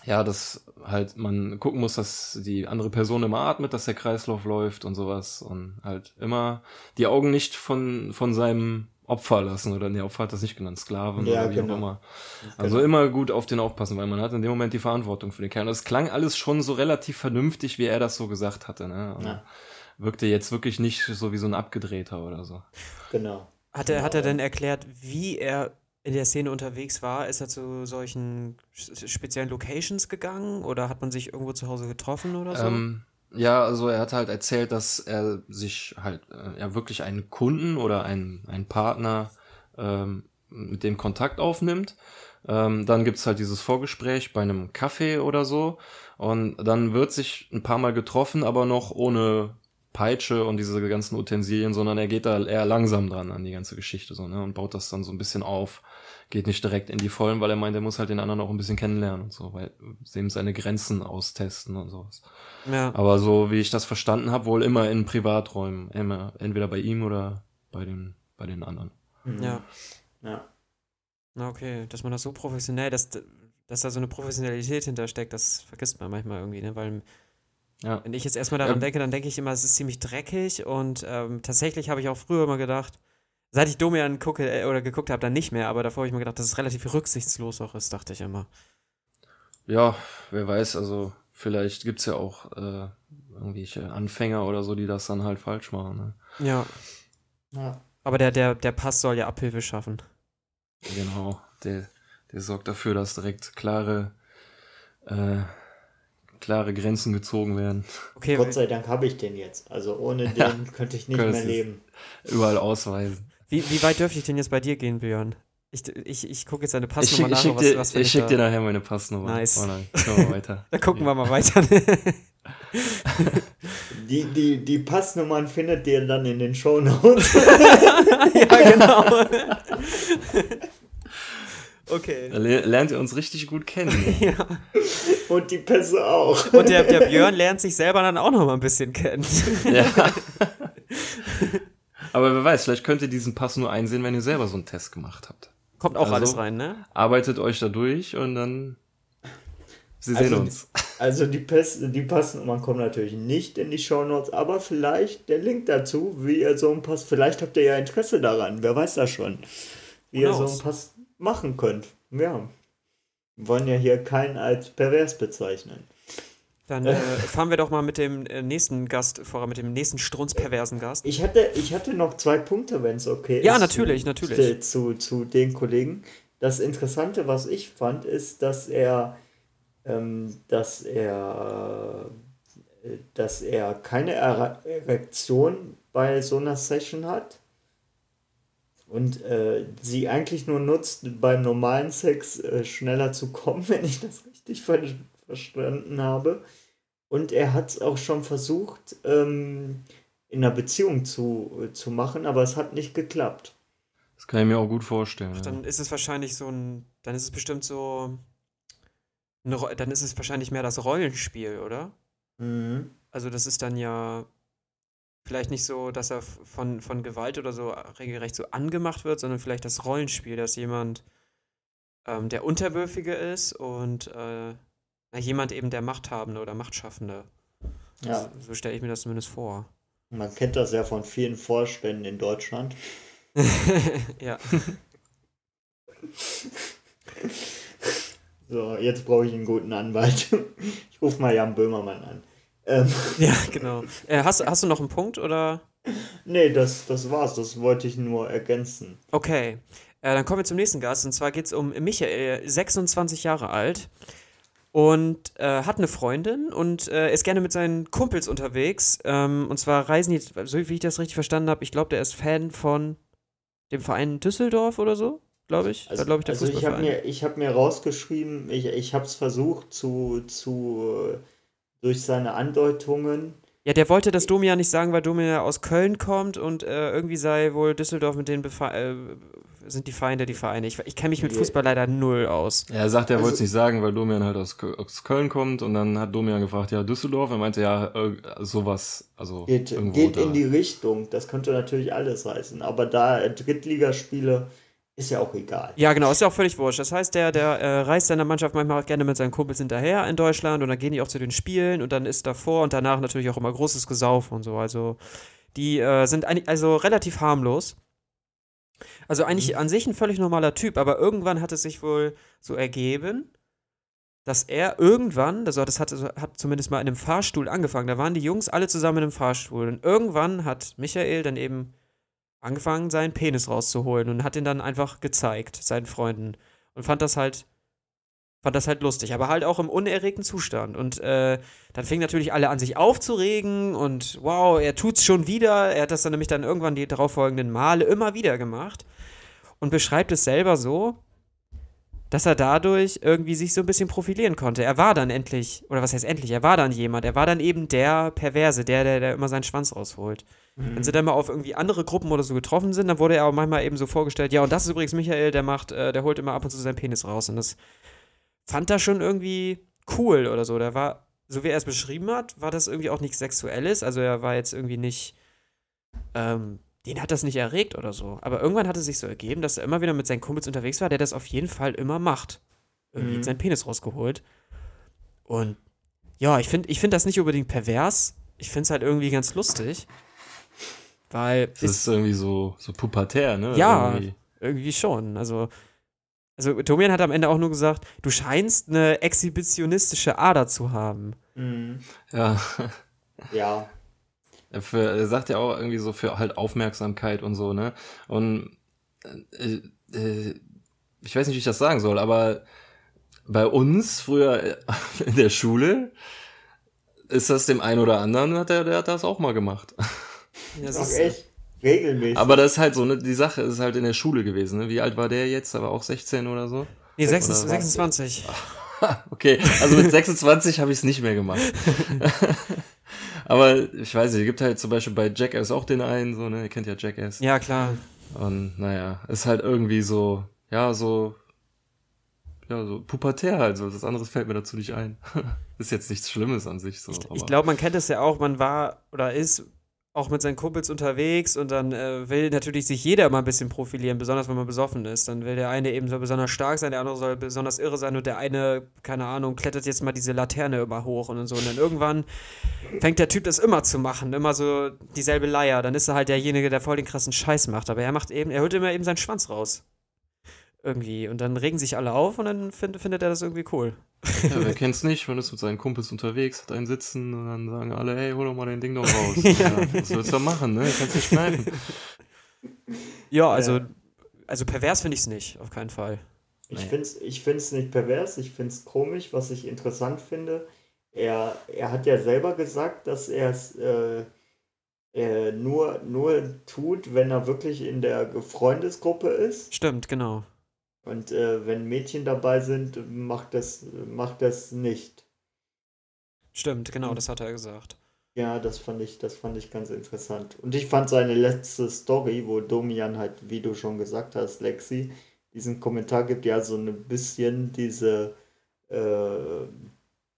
dass halt man gucken muss, dass die andere Person immer atmet, dass der Kreislauf läuft und sowas. Und halt immer die Augen nicht von seinem Opfer lassen, oder nee, Opfer hat das nicht genannt, Sklaven oder wie auch immer. Also immer gut auf den aufpassen, weil man hat in dem Moment die Verantwortung für den Kerl. Und das klang alles schon so relativ vernünftig, wie er das so gesagt hatte. Ne? Ja. Wirkte jetzt wirklich nicht so wie so ein Abgedrehter oder so. Genau. Hat er denn erklärt, wie er in der Szene unterwegs war? Ist er zu solchen speziellen Locations gegangen oder hat man sich irgendwo zu Hause getroffen oder so? Ja, also er hat halt erzählt, dass er sich halt wirklich einen Kunden oder einen Partner mit dem Kontakt aufnimmt. Dann gibt's halt dieses Vorgespräch bei einem Kaffee oder so und dann wird sich ein paar Mal getroffen, aber noch ohne Peitsche und diese ganzen Utensilien, sondern er geht da eher langsam dran an die ganze Geschichte so, ne, und baut das dann so ein bisschen auf. Geht nicht direkt in die Vollen, weil er meint, er muss halt den anderen auch ein bisschen kennenlernen und so, weil eben seine Grenzen austesten und sowas. Ja. Aber so wie ich das verstanden habe, wohl immer in Privaträumen, immer entweder bei ihm oder bei den anderen. Ja. Ja. Na okay, dass man das so professionell, dass da so eine Professionalität hintersteckt, das vergisst man manchmal irgendwie, ne, weil wenn ich jetzt erstmal daran denke, dann denke ich immer, es ist ziemlich dreckig und tatsächlich habe ich auch früher immer gedacht, seit ich Domian geguckt habe, dann nicht mehr, aber davor habe ich mir gedacht, dass es relativ rücksichtslos auch ist, dachte ich immer. Ja, wer weiß, also vielleicht gibt es ja auch irgendwelche Anfänger oder so, die das dann halt falsch machen. Ne? Ja. Aber der Pass soll ja Abhilfe schaffen. Genau, der sorgt dafür, dass direkt klare Grenzen gezogen werden. Okay, Gott sei Dank habe ich den jetzt. Also ohne den könnte ich nicht mehr leben. Überall ausweisen. Wie weit dürfte ich denn jetzt bei dir gehen, Björn? Ich gucke jetzt deine Passnummer nach. Ich schicke dir nachher meine Passnummer. Nice. Oh nein, schauen wir weiter. Dann gucken wir mal weiter. Die Passnummern findet ihr dann in den Shownotes. Ja, genau. Okay. Da lernt ihr uns richtig gut kennen. Ja. Und die Pässe auch. Und der Björn lernt sich selber dann auch noch mal ein bisschen kennen. Ja. Aber wer weiß, vielleicht könnt ihr diesen Pass nur einsehen, wenn ihr selber so einen Test gemacht habt. Kommt auch alles rein, ne? Arbeitet euch da durch und dann sehen uns. Also die Passnummern kommen natürlich nicht in die Shownotes, aber vielleicht der Link dazu, wie ihr so einen Pass, vielleicht habt ihr ja Interesse daran, wer weiß das schon. Wie ihr so einen Pass machen könnt. Ja. Wir wollen ja hier keinen als pervers bezeichnen. Dann fahren wir doch mal mit dem nächsten Gast voran, mit dem nächsten strunzperversen Gast. Ich hatte noch 2 Punkte, wenn es okay ist. Ja, natürlich. Zu den Kollegen. Das Interessante, was ich fand, ist, dass er keine Erektion bei so einer Session hat. und sie eigentlich nur nutzt, beim normalen Sex schneller zu kommen, wenn ich das richtig verstanden habe. Und er hat es auch schon versucht, in einer Beziehung zu machen, aber es hat nicht geklappt. Das kann ich mir auch gut vorstellen. Ach, dann ist es wahrscheinlich dann ist es wahrscheinlich mehr das Rollenspiel, oder? Mhm. Also das ist dann ja vielleicht nicht so, dass er von Gewalt oder so regelrecht so angemacht wird, sondern vielleicht das Rollenspiel, dass jemand der Unterwürfige ist und jemand eben der Machthabende oder Machtschaffende. Ja. So stelle ich mir das zumindest vor. Man kennt das ja von vielen Vorständen in Deutschland. Ja. So, jetzt brauche ich einen guten Anwalt. Ich rufe mal Jan Böhmermann an. Ja, genau. Hast du noch einen Punkt, oder? Nee, das war's. Das wollte ich nur ergänzen. Okay, dann kommen wir zum nächsten Gast. Und zwar geht's um Michael, 26 Jahre alt. Und hat eine Freundin und ist gerne mit seinen Kumpels unterwegs. Und zwar reisen die, so wie ich das richtig verstanden habe, ich glaube, der ist Fan von dem Verein Düsseldorf oder so, glaube ich. Ich habe mir rausgeschrieben, ich habe es versucht zu durch seine Andeutungen. Ja, der wollte das Domian nicht sagen, weil Domian aus Köln kommt und irgendwie sei wohl Düsseldorf mit denen sind die Feinde, die Vereine. Ich kenne mich mit Fußball leider null aus. Ja, er sagt, er wollte es nicht sagen, weil Domian halt aus Köln kommt und dann hat Domian gefragt, ja, Düsseldorf? Er meinte, ja, sowas. Also geht in die Richtung, das könnte natürlich alles heißen, aber da Drittligaspiele ist ja auch egal. Ja, genau, ist ja auch völlig wurscht. Das heißt, der reist seiner Mannschaft manchmal auch gerne mit seinen Kumpels hinterher in Deutschland und dann gehen die auch zu den Spielen und dann ist davor und danach natürlich auch immer großes Gesaufe und so. Also die sind eigentlich relativ harmlos. Also eigentlich an sich ein völlig normaler Typ, aber irgendwann hat es sich wohl so ergeben, dass er irgendwann, also das hat zumindest mal in einem Fahrstuhl angefangen, da waren die Jungs alle zusammen in einem Fahrstuhl und irgendwann hat Michael dann eben angefangen, seinen Penis rauszuholen und hat ihn dann einfach gezeigt, seinen Freunden. Und fand das halt lustig, aber halt auch im unerregten Zustand. Und dann fingen natürlich alle an, sich aufzuregen und wow, er tut's schon wieder. Er hat das dann nämlich dann irgendwann die darauffolgenden Male immer wieder gemacht und beschreibt es selber so, dass er dadurch irgendwie sich so ein bisschen profilieren konnte. Er war dann endlich, oder was heißt endlich, er war dann jemand, er war dann eben der Perverse, der immer seinen Schwanz rausholt. Wenn sie dann mal auf irgendwie andere Gruppen oder so getroffen sind, dann wurde er auch manchmal eben so vorgestellt, ja, und das ist übrigens Michael, der holt immer ab und zu seinen Penis raus. Und das fand er schon irgendwie cool oder so. Der war, so wie er es beschrieben hat, war das irgendwie auch nichts Sexuelles. Also er war jetzt irgendwie nicht, den hat das nicht erregt oder so. Aber irgendwann hat es sich so ergeben, dass er immer wieder mit seinen Kumpels unterwegs war, der das auf jeden Fall immer macht. Irgendwie seinen Penis rausgeholt. Und ja, ich find das nicht unbedingt pervers. Ich find's halt irgendwie ganz lustig. Weil das ist irgendwie so pubertär, ne? Ja, irgendwie schon. Also Domian hat am Ende auch nur gesagt, du scheinst eine exhibitionistische Ader zu haben. Mhm. Ja. Ja. Er sagt ja auch irgendwie so für halt Aufmerksamkeit und so, ne? Und ich weiß nicht, wie ich das sagen soll, aber bei uns früher in der Schule ist das dem einen oder anderen, der hat das auch mal gemacht. Das ist echt regelmäßig. Aber das ist halt so, ne, die Sache ist halt in der Schule gewesen. Ne? Wie alt war der jetzt? Aber auch 16 oder so? Nee, 26. Okay, also mit 26 habe ich es nicht mehr gemacht. Aber ich weiß nicht, es gibt halt zum Beispiel bei Jackass auch den einen, so, ne? Ihr kennt ja Jackass. Ja, klar. Und naja, ist halt irgendwie so, so pubertär halt so. Das andere fällt mir dazu nicht ein. Ist jetzt nichts Schlimmes an sich so. Ich glaube, man kennt das ja auch, man war oder ist auch mit seinen Kumpels unterwegs und dann will natürlich sich jeder mal ein bisschen profilieren, besonders wenn man besoffen ist. Dann will der eine eben so besonders stark sein, der andere soll besonders irre sein und der eine, keine Ahnung, klettert jetzt mal diese Laterne immer hoch und so. Und dann irgendwann fängt der Typ das immer zu machen, immer so dieselbe Leier. Dann ist er halt derjenige, der voll den krassen Scheiß macht. Aber er holt immer eben seinen Schwanz raus. Irgendwie. Und dann regen sich alle auf und dann findet er das irgendwie cool. Ja, wer kennt's nicht, man ist mit seinen Kumpels unterwegs, hat einen sitzen und dann sagen alle, hey, hol doch mal den Ding doch raus. Ja. Ja, was willst du machen, ne? Kannst du schneiden. Ja, also pervers finde ich's nicht, auf keinen Fall. Ich find's nicht pervers, ich find's komisch, was ich interessant finde. Er hat ja selber gesagt, dass er es nur tut, wenn er wirklich in der Freundesgruppe ist. Stimmt, genau. Und wenn Mädchen dabei sind, macht das nicht. Stimmt, genau, das hat er gesagt. Ja, das fand ich ganz interessant. Und ich fand seine letzte Story, wo Domian halt, wie du schon gesagt hast, Lexi, diesen Kommentar gibt, ja, so ein bisschen diese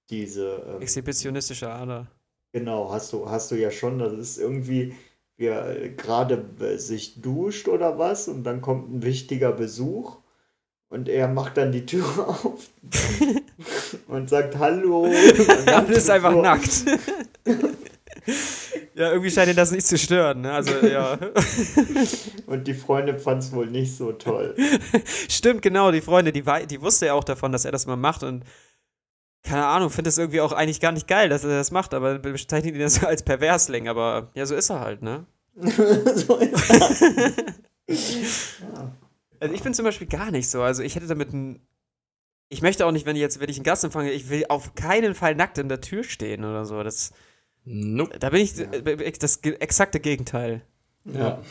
exhibitionistische Ader. Genau, hast du ja schon, das ist irgendwie, wie er gerade sich duscht oder was, und dann kommt ein wichtiger Besuch und er macht dann die Tür auf und sagt Hallo. Und ist einfach nackt. Ja, irgendwie scheint ihn das nicht zu stören, ne? Also, ja. Und die Freundin fand es wohl nicht so toll. Stimmt, genau, die Freundin, die wusste ja auch davon, dass er das mal macht und keine Ahnung, finde es irgendwie auch eigentlich gar nicht geil, dass er das macht, aber bezeichnet ihn das als Perversling, aber ja, so ist er halt, ne? So ist er. Ja. Also ich bin zum Beispiel gar nicht so, also ich hätte damit ich möchte auch nicht, wenn ich einen Gast empfange, ich will auf keinen Fall nackt in der Tür stehen oder so, das nope. Da bin ich das exakte Gegenteil. Ja.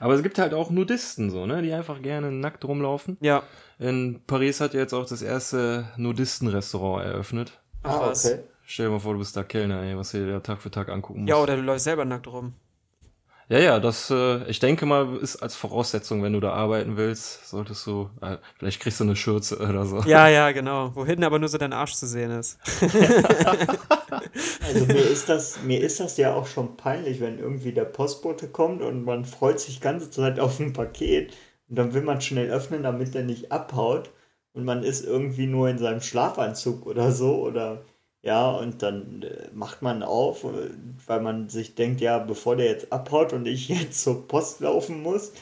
Aber es gibt halt auch Nudisten so, ne, die einfach gerne nackt rumlaufen. Ja. In Paris hat ja jetzt auch das erste Nudistenrestaurant eröffnet. Ach, was? Okay. Stell dir mal vor, du bist da Kellner, ey, was du dir Tag für Tag angucken musst. Ja, oder du läufst selber nackt rum. Ja, das, ich denke mal, ist als Voraussetzung, wenn du da arbeiten willst, solltest du, vielleicht kriegst du eine Schürze oder so. Ja, genau. Wohin aber nur so dein Arsch zu sehen ist. Also mir ist das ja auch schon peinlich, wenn irgendwie der Postbote kommt und man freut sich die ganze Zeit auf ein Paket und dann will man schnell öffnen, damit der nicht abhaut und man ist irgendwie nur in seinem Schlafanzug oder so oder... Ja, und dann macht man auf, weil man sich denkt, ja, bevor der jetzt abhaut und ich jetzt zur Post laufen muss,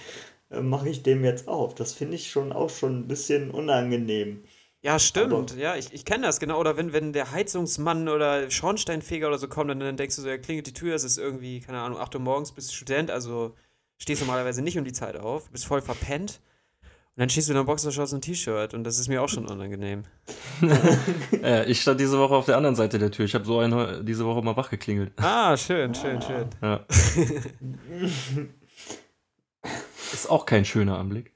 mache ich dem jetzt auf. Das finde ich schon ein bisschen unangenehm. Ja, stimmt. Aber ja, ich kenne das, genau. Oder wenn der Heizungsmann oder Schornsteinfeger oder so kommt, dann denkst du so, ja, klingelt die Tür, es ist irgendwie, keine Ahnung, 8 Uhr morgens, bist Student, also stehst normalerweise nicht um die Zeit auf, bist voll verpennt. Und dann schießt du dann Boxershorts und ein T-Shirt und das ist mir auch schon unangenehm. Ich stand diese Woche auf der anderen Seite der Tür. Ich habe so einen diese Woche mal wach geklingelt. Ah, schön. Ja. Ist auch kein schöner Anblick.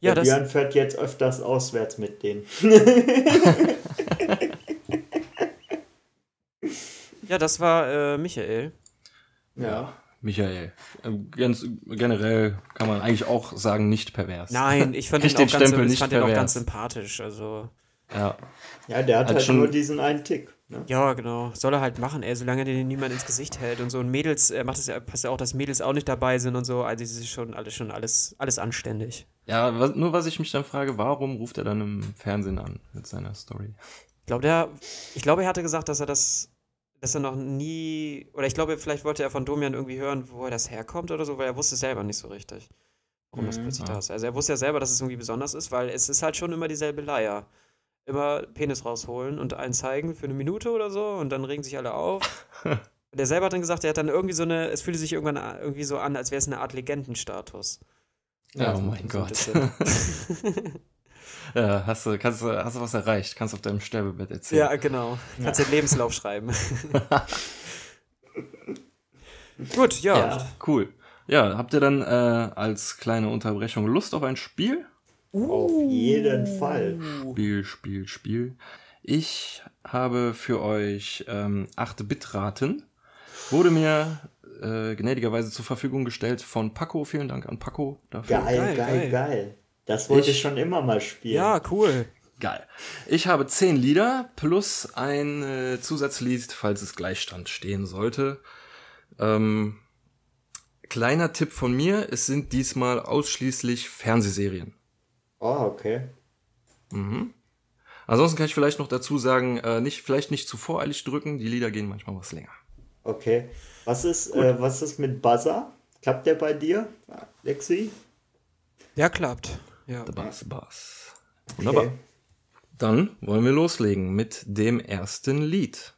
Ja, der Björn fährt jetzt öfters auswärts mit denen. Ja, das war Michael. Ja. Michael. Ganz generell kann man eigentlich auch sagen, nicht pervers. Nein, ich fand den auch ganz sympathisch. Also. Ja, der hat halt schon nur diesen einen Tick. Ne? Ja, genau. Soll er halt machen, ey, solange den niemand ins Gesicht hält und so. Und Mädels, er macht es ja, passt ja auch, dass Mädels auch nicht dabei sind und so. Also, es ist schon alles anständig. Ja, was ich mich dann frage, warum ruft er dann im Fernsehen an mit seiner Story? Ich glaube, er hatte gesagt, dass er noch nie, oder ich glaube, vielleicht wollte er von Domian irgendwie hören, wo er das herkommt oder so, weil er wusste selber nicht so richtig, warum das plötzlich da ist. Also er wusste ja selber, dass es irgendwie besonders ist, weil es ist halt schon immer dieselbe Leier. Immer Penis rausholen und einen zeigen für eine Minute oder so und dann regen sich alle auf. Und er selber hat dann gesagt, er hat dann irgendwie so eine, es fühlte sich irgendwann irgendwie so an, als wäre es eine Art Legendenstatus. Ja, oh mein Gott. Ja, hast du was erreicht, kannst auf deinem Sterbebett erzählen. Ja, genau. Kannst den Lebenslauf schreiben. Gut, ja. Cool. Ja, habt ihr dann als kleine Unterbrechung Lust auf ein Spiel? Auf jeden Fall. Spiel. Ich habe für euch 8 Bitraten. Wurde mir gnädigerweise zur Verfügung gestellt von Paco. Vielen Dank an Paco dafür. Geil. Das wollte ich schon immer mal spielen. Ja, cool. Geil. Ich habe 10 Lieder plus ein Zusatzlied, falls es Gleichstand stehen sollte. Kleiner Tipp von mir, es sind diesmal ausschließlich Fernsehserien. Oh, okay. Mhm. Ansonsten kann ich vielleicht noch dazu sagen, vielleicht nicht zu voreilig drücken, die Lieder gehen manchmal was länger. Okay. Was ist mit Buzzer? Klappt der bei dir, Lexi? Der klappt. Ja. Der Bass. Wunderbar. Okay. Dann wollen wir loslegen mit dem ersten Lied.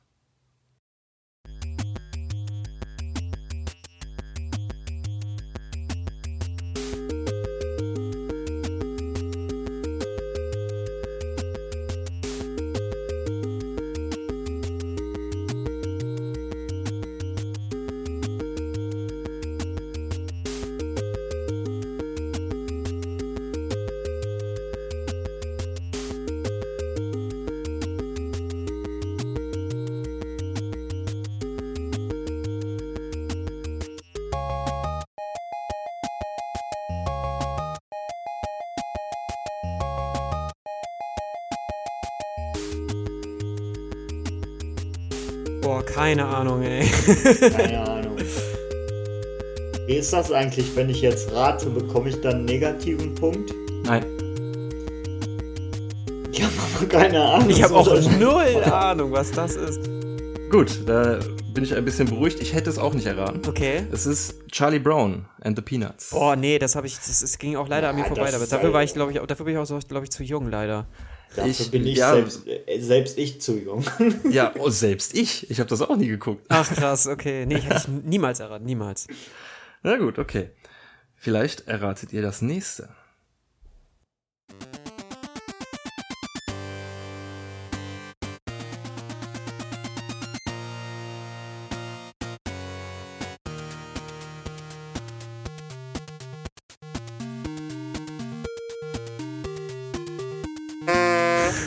Boah, keine Ahnung, ey. Keine Ahnung. Wie ist das eigentlich, wenn ich jetzt rate, bekomme ich dann einen negativen Punkt? Nein. Ich habe aber keine Ahnung. Ich habe auch null Ahnung, was das ist. Gut, da bin ich ein bisschen beruhigt. Ich hätte es auch nicht erraten. Okay. Es ist Charlie Brown and the Peanuts. Boah, nee, das ging auch leider an mir vorbei. Aber dafür bin ich auch, glaube ich, zu jung, leider. Dafür bin ich selbst ich zu jung. Ja, oh, selbst ich. Ich habe das auch nie geguckt. Ach, krass, okay. Nee, ich hätte niemals erraten, niemals. Na gut, okay. Vielleicht erratet ihr das nächste.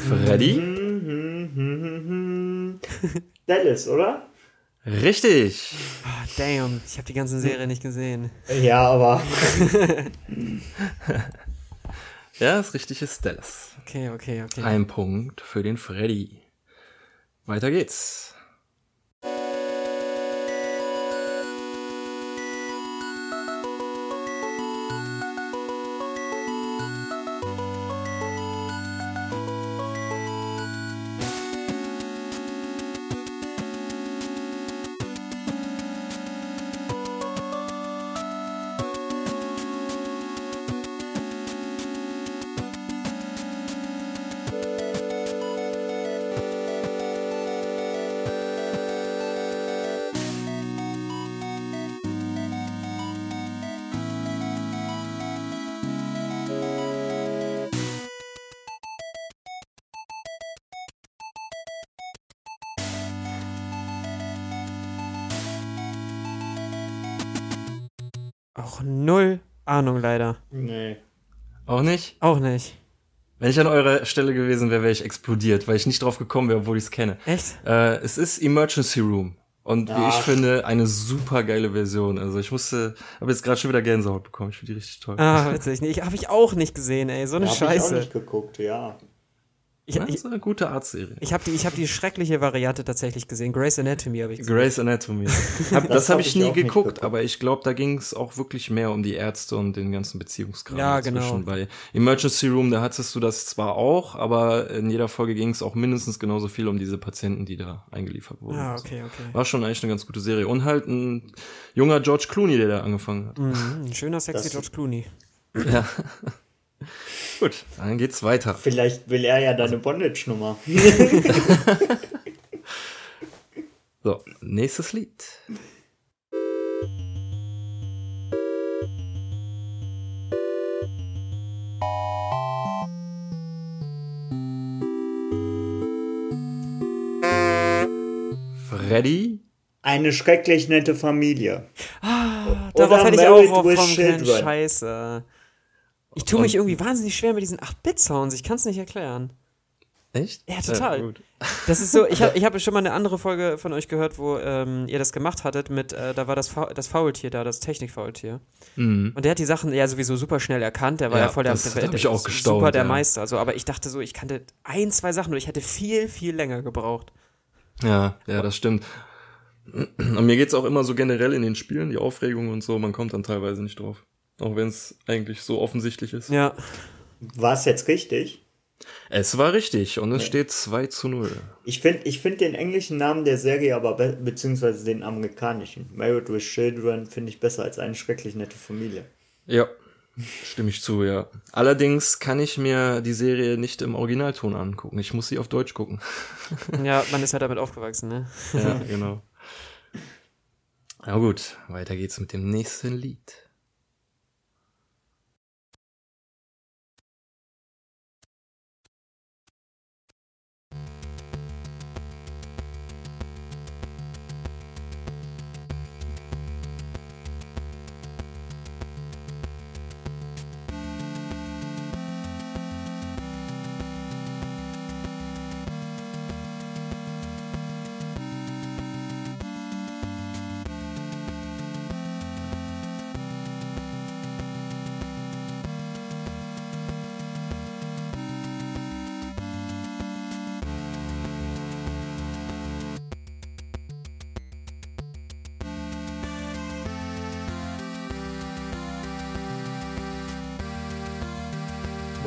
Freddy? Dallas, oder? Richtig. Oh, damn, ich habe die ganze Serie nicht gesehen. Ja, aber... Ja, das Richtige ist Dallas. Okay. Ein Punkt für den Freddy. Weiter geht's. Auch null Ahnung, leider. Nee. Auch nicht? Auch nicht. Wenn ich an eurer Stelle gewesen wäre, wäre ich explodiert, weil ich nicht drauf gekommen wäre, obwohl ich es kenne. Echt? Es ist Emergency Room. Und wie ich finde, eine super geile Version. Also ich habe jetzt gerade schon wieder Gänsehaut bekommen. Ich finde die richtig toll. Ah, witzig. Nee, habe ich auch nicht gesehen, ey. So eine Scheiße. Habe ich auch nicht geguckt, ja. Das ist eine gute Artserie. Ich hab die schreckliche Variante tatsächlich gesehen. Grey's Anatomy habe ich gesehen. Grey's Anatomy. Das habe ich nie geguckt, aber ich glaube, da ging es auch wirklich mehr um die Ärzte und den ganzen Beziehungskram dazwischen. Bei Emergency Room, da hattest du das zwar auch, aber in jeder Folge ging es auch mindestens genauso viel um diese Patienten, die da eingeliefert wurden. Ah, okay. War schon eigentlich eine ganz gute Serie. Und halt ein junger George Clooney, der da angefangen hat. Ein schöner, sexy George Clooney. Ja. Gut, dann geht's weiter. Vielleicht will er ja deine Bondage-Nummer. So, nächstes Lied. Freddy? Eine schrecklich nette Familie. Ah, darauf hätte ich auch drauf kommen. Scheiße. Ich tue mich irgendwie wahnsinnig schwer mit diesen 8-Bit-Sounds. Ich kann es nicht erklären. Echt? Ja, total. Ja, das ist so, ich hab schon mal eine andere Folge von euch gehört, wo ihr das gemacht hattet mit, da war das Faultier da, das Technik-Faultier. Mhm. Und der hat die Sachen ja sowieso super schnell erkannt. Der war ja voll der Meister. Also, aber ich dachte so, ich kannte 1, 2 Sachen und ich hätte viel, viel länger gebraucht. Ja, das stimmt. Und mir geht's auch immer so generell in den Spielen, die Aufregung und so, man kommt dann teilweise nicht drauf. Auch wenn es eigentlich so offensichtlich ist. Ja. War es jetzt richtig? Es war richtig und es steht 2-0. Ich find den englischen Namen der Serie aber, beziehungsweise den amerikanischen, Married with Children, finde ich besser als eine schrecklich nette Familie. Ja, stimme ich zu, ja. Allerdings kann ich mir die Serie nicht im Originalton angucken. Ich muss sie auf Deutsch gucken. Ja, man ist halt damit aufgewachsen, ne? Ja, genau. Na gut, weiter geht's mit dem nächsten Lied.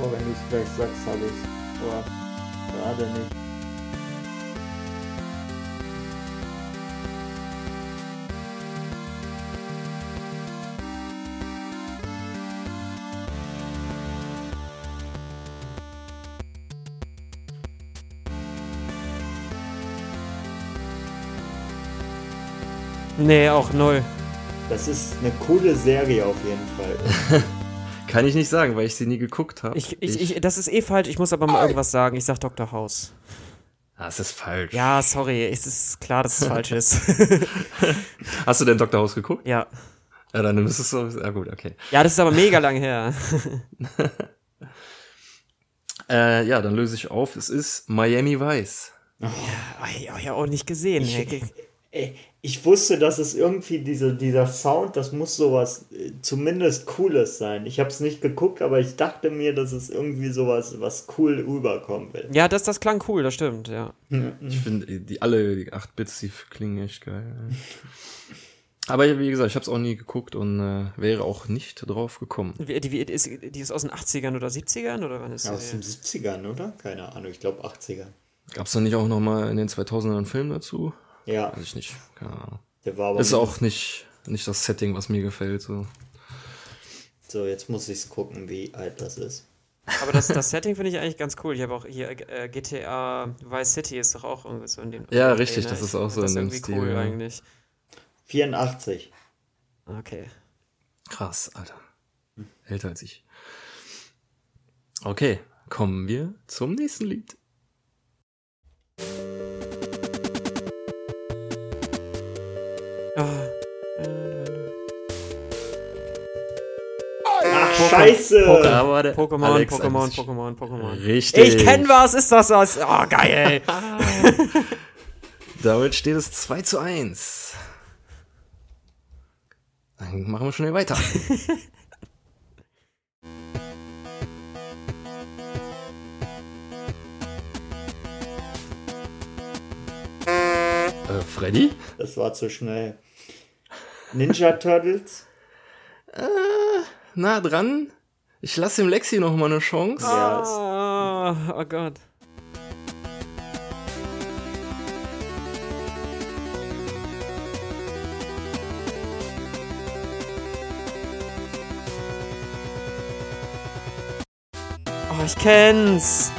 auch wenn du es gleich sagst, habe ich es. Aber gerade nicht. Nee, auch null. Das ist eine coole Serie auf jeden Fall. Kann ich nicht sagen, weil ich sie nie geguckt habe. Das ist eh falsch, ich muss aber mal irgendwas sagen. Ich sag Dr. House. Das ist falsch. Ja, sorry, es ist klar, dass es falsch ist. Hast du denn Dr. House geguckt? Ja. Ja, dann nimmst du es so. Ah, gut, okay. Ja, das ist aber mega lang her. Ja, dann löse ich auf. Es ist Miami Vice. Ja, hab ich auch nicht gesehen. Ich wusste, dass es irgendwie dieser Sound, das muss sowas zumindest Cooles sein. Ich habe es nicht geguckt, aber ich dachte mir, dass es irgendwie sowas, was cool rüberkommen will. Ja, das klang cool, das stimmt, ja. Ich finde, die 8-Bits, die klingen echt geil. Aber wie gesagt, ich habe es auch nie geguckt und wäre auch nicht drauf gekommen. Die ist aus den 80ern oder 70ern? Oder wann ist die? Aus den 70ern, oder? Keine Ahnung, ich glaube 80ern. Gab es da nicht auch nochmal in den 2000ern einen Film dazu? Ja. Weiß ich nicht, keine Ahnung. Der war aber ist auch nicht das Setting, was mir gefällt. So, jetzt muss ich gucken, wie alt das ist. Aber das Setting finde ich eigentlich ganz cool. Ich habe auch hier GTA Vice City ist doch auch irgendwie so in dem... Ja, richtig, das ist auch so in dem Stil. Das ist irgendwie cool eigentlich. 84. Okay. Krass, Alter. Älter als ich. Okay, kommen wir zum nächsten Lied. Scheiße! Pokémon. Richtig. Ich kenn was, ist das was? Oh, geil, ey. Damit steht es 2:1. Dann machen wir schnell weiter. Freddy? Das war zu schnell. Ninja Turtles? Na dran. Ich lasse dem Lexi noch mal eine Chance. Yes. Oh Gott. Oh, ich kenn's.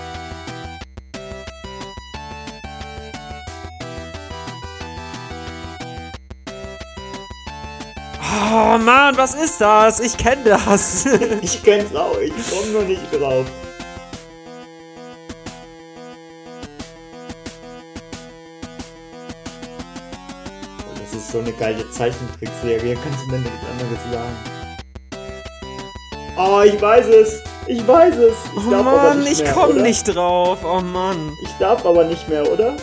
Oh Mann, was ist das? Ich kenne das. Ich kenn's auch, ich komme nur nicht drauf. Das ist so eine geile Zeichentrickserie, kannst du mir nichts anderes sagen. Oh, ich weiß es. Ich darf aber nicht mehr, ich komm oder? Nicht drauf, oh Mann. Ich darf aber nicht mehr, oder?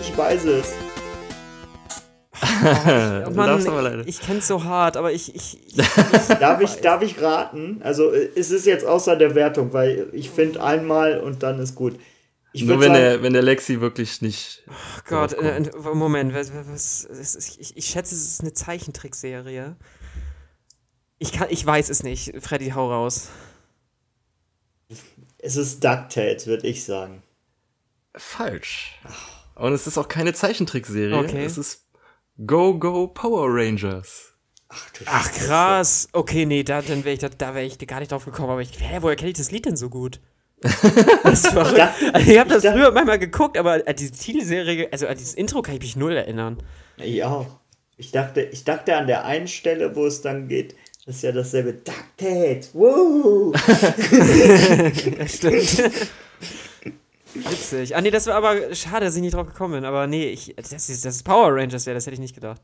Ich weiß es. Oh, Mann, ich kenn's so hart, aber Darf ich raten? Also es ist jetzt außer der Wertung, weil ich finde einmal und dann ist gut. Wenn der Lexi wirklich nicht... Oh Gott, Moment. Ich schätze, es ist eine Zeichentrickserie. Ich weiß es nicht. Freddy, hau raus. Es ist DuckTales, würde ich sagen. Falsch. Und es ist auch keine Zeichentrickserie. Okay. Es ist Go, Go, Power Rangers. Ach krass. Okay, nee, da wäre ich gar nicht drauf gekommen. Aber woher kenne ich das Lied denn so gut? Das ist verrückt. Ich habe das früher manchmal geguckt, aber an diese Titelserie, also an dieses Intro kann ich mich null erinnern. Ich auch. Ich dachte an der einen Stelle, wo es dann geht, das ist ja dasselbe DuckTales. Woo! Stimmt. Witzig. Ah, nee, das war aber schade, dass ich nicht drauf gekommen bin. Aber nee, das ist Power Rangers, das hätte ich nicht gedacht.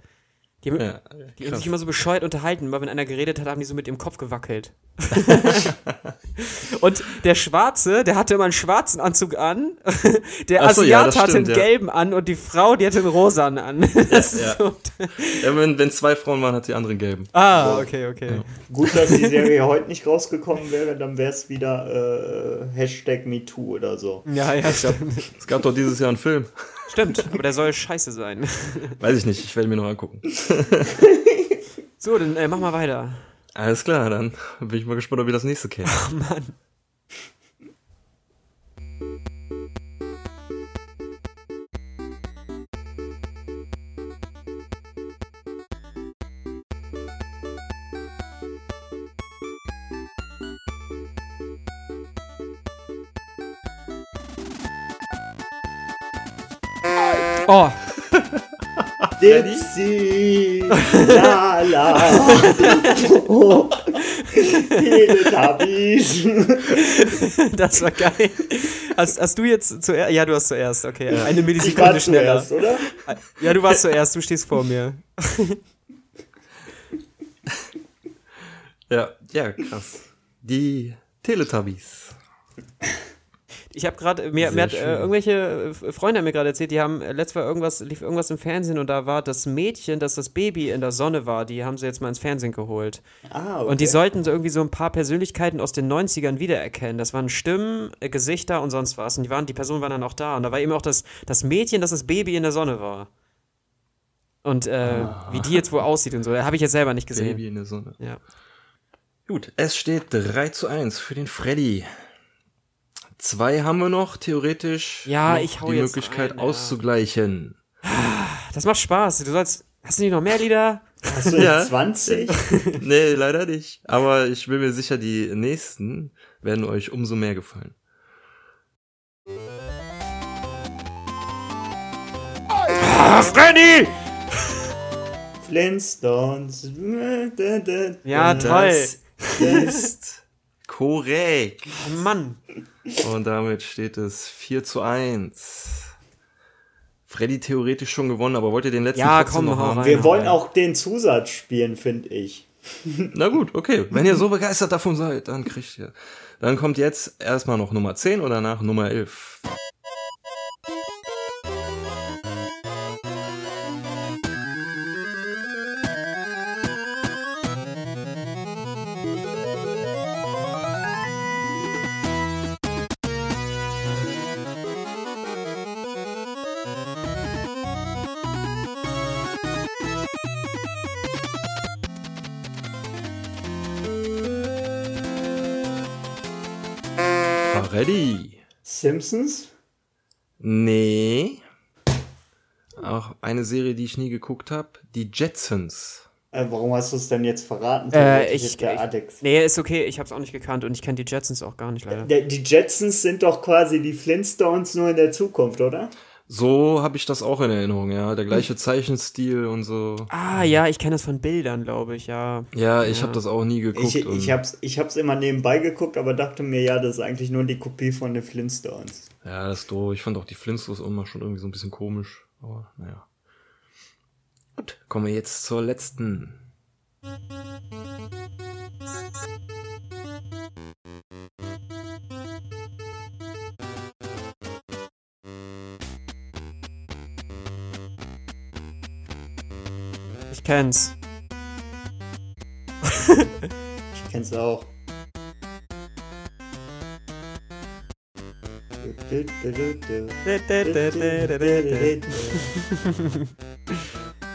Die haben sich immer so bescheuert unterhalten, weil wenn einer geredet hat, haben die so mit ihrem Kopf gewackelt. Und der Schwarze, der hatte immer einen schwarzen Anzug an, der Asiat hatte einen gelben an und die Frau, die hatte einen rosanen an. So. Ja, wenn zwei Frauen waren, hat die andere einen gelben. Ah, okay. Ja. Gut, dass die Serie heute nicht rausgekommen wäre, dann wäre es wieder #MeToo oder so. Ja, stimmt. Es gab doch dieses Jahr einen Film. Stimmt, aber der soll scheiße sein. Weiß ich nicht, ich werde mir noch angucken. So, dann mach mal weiter. Alles klar, dann bin ich mal gespannt, ob ihr das nächste kennt. Ach Mann. Oh. Dipsy, la la, Teletubbies. Das war geil. Hast du jetzt zuerst? Ja, du hast zuerst, okay. Eine Millisekunde schneller. Zuerst, oder? Ja, du warst zuerst, du stehst vor mir. Ja, krass. Die Teletubbies. Ich habe gerade, mir hat irgendwelche Freunde mir gerade erzählt, die haben letztes Mal lief irgendwas im Fernsehen und da war das Mädchen, das Baby in der Sonne war, die haben sie jetzt mal ins Fernsehen geholt. Ah, okay. Und die sollten so irgendwie so ein paar Persönlichkeiten aus den 90ern wiedererkennen. Das waren Stimmen, Gesichter und sonst was. Und die Personen waren dann auch da. Und da war eben auch das Mädchen, das Baby in der Sonne war. Und wie die jetzt wohl aussieht und so, habe ich jetzt selber nicht gesehen. Baby in der Sonne. Ja. Gut, es steht 3:1 für den Freddy. 2 haben wir noch, theoretisch ja, noch ich hau die jetzt Möglichkeit ein, auszugleichen. Das macht Spaß. Hast du nicht noch mehr Lieder? Hast du ja 20? Nee, leider nicht. Aber ich bin mir sicher, die nächsten werden euch umso mehr gefallen. Ah, Freddy! Flintstones. Ja, toll. Das ist korrekt. Oh, Mann. Und damit steht es 4:1. Freddy theoretisch schon gewonnen, aber wollt ihr den letzten noch haben? Wir wollen auch den Zusatz spielen, finde ich. Na gut, okay. Wenn ihr so begeistert davon seid, dann kriegt ihr. Dann kommt jetzt erstmal noch Nummer 10 und danach Nummer 11. Ready. Simpsons? Nee. Auch eine Serie, die ich nie geguckt habe. Die Jetsons. Warum hast du es denn jetzt verraten? Nee, ist okay. Ich habe es auch nicht gekannt und ich kenne die Jetsons auch gar nicht, leider. Die Jetsons sind doch quasi die Flintstones nur in der Zukunft, oder? So habe ich das auch in Erinnerung, ja. Der gleiche Zeichenstil und so. Ah ja, ich kenne das von Bildern, glaube ich, ja. Ja, ich habe das auch nie geguckt. Ich hab's immer nebenbei geguckt, aber dachte mir, ja, das ist eigentlich nur die Kopie von den Flintstones. Ja, das ist doof. Ich fand auch die Flintstones immer schon irgendwie so ein bisschen komisch. Aber naja. Gut, kommen wir jetzt zur letzten. Kenn's. Ich kenn's auch.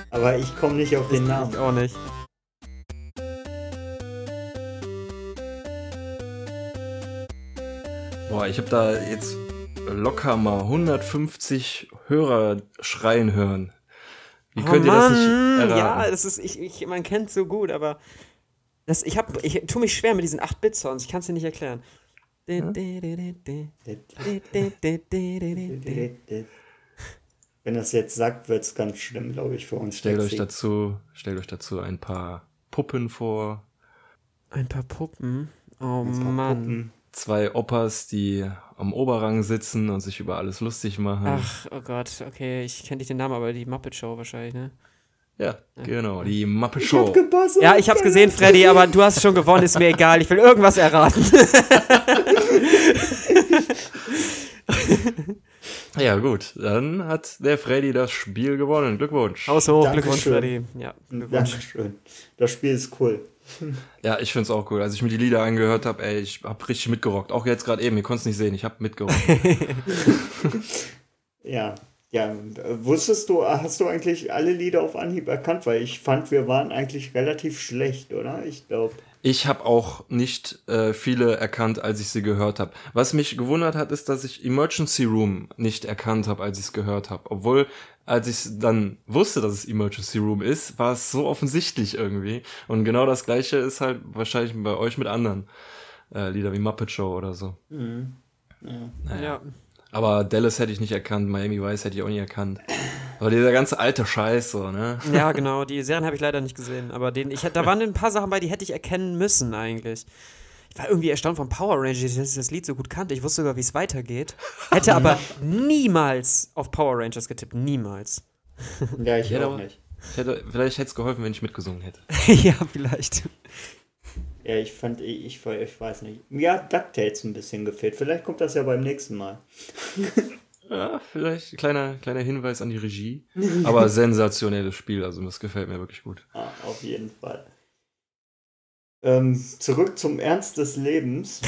Aber ich komme nicht auf den Namen. Ich auch nicht. Boah, ich habe da jetzt locker mal 150 Hörer schreien hören. Wie könnt ihr das nicht erraten? Ja, das ist, man kennt so gut, aber das, ich tue mich schwer mit diesen 8-Bit-Songs, ich kann es dir nicht erklären. Ja? Wenn das jetzt sagt, wird es ganz schlimm, glaube ich, für uns. Stellt euch dazu ein paar Puppen vor. Ein paar Puppen? Oh Mann. Puppen. 2 Opas, die am Oberrang sitzen und sich über alles lustig machen. Ach, oh Gott, okay, ich kenne nicht den Namen, aber die Muppet Show wahrscheinlich, ne? Ja, genau, die Muppet Show. Ich hab's gesehen, Freddy, aber du hast schon gewonnen, ist mir egal, ich will irgendwas erraten. Ja, gut, dann hat der Freddy das Spiel gewonnen. Glückwunsch. Haus hoch, Glückwunsch, Freddy. Ja, Glückwunsch. Dankeschön. Das Spiel ist cool. Ja, ich find's auch cool. Als ich mir die Lieder angehört habe, ey, ich hab richtig mitgerockt. Auch jetzt gerade eben, ihr konnt's nicht sehen, ich hab mitgerockt. Ja, Ja, hast du eigentlich alle Lieder auf Anhieb erkannt? Weil ich fand, wir waren eigentlich relativ schlecht, oder? Ich glaube. Ich habe auch nicht viele erkannt, als ich sie gehört habe. Was mich gewundert hat, ist, dass ich Emergency Room nicht erkannt habe, als ich es gehört habe. Obwohl, als ich dann wusste, dass es Emergency Room ist, war es so offensichtlich irgendwie. Und genau das Gleiche ist halt wahrscheinlich bei euch mit anderen Liedern wie Muppet Show oder so. Mhm. Ja. Naja. Ja. Aber Dallas hätte ich nicht erkannt, Miami Vice hätte ich auch nicht erkannt. Aber dieser ganze alte Scheiß so, ne? Ja, genau, die Serien habe ich leider nicht gesehen. Aber da waren ein paar Sachen bei, die hätte ich erkennen müssen eigentlich. Ich war irgendwie erstaunt von Power Rangers, dass ich das Lied so gut kannte. Ich wusste sogar, wie es weitergeht. Hätte aber niemals auf Power Rangers getippt. Niemals. Ja, ich hätte auch nicht. Vielleicht hätte es geholfen, wenn ich mitgesungen hätte. Ja, vielleicht. Ja, ich weiß nicht. Mir hat DuckTales ein bisschen gefehlt. Vielleicht kommt das ja beim nächsten Mal. Ja, vielleicht ein kleiner Hinweis an die Regie. Aber sensationelles Spiel, also das gefällt mir wirklich gut. Ah, auf jeden Fall. Zurück zum Ernst des Lebens.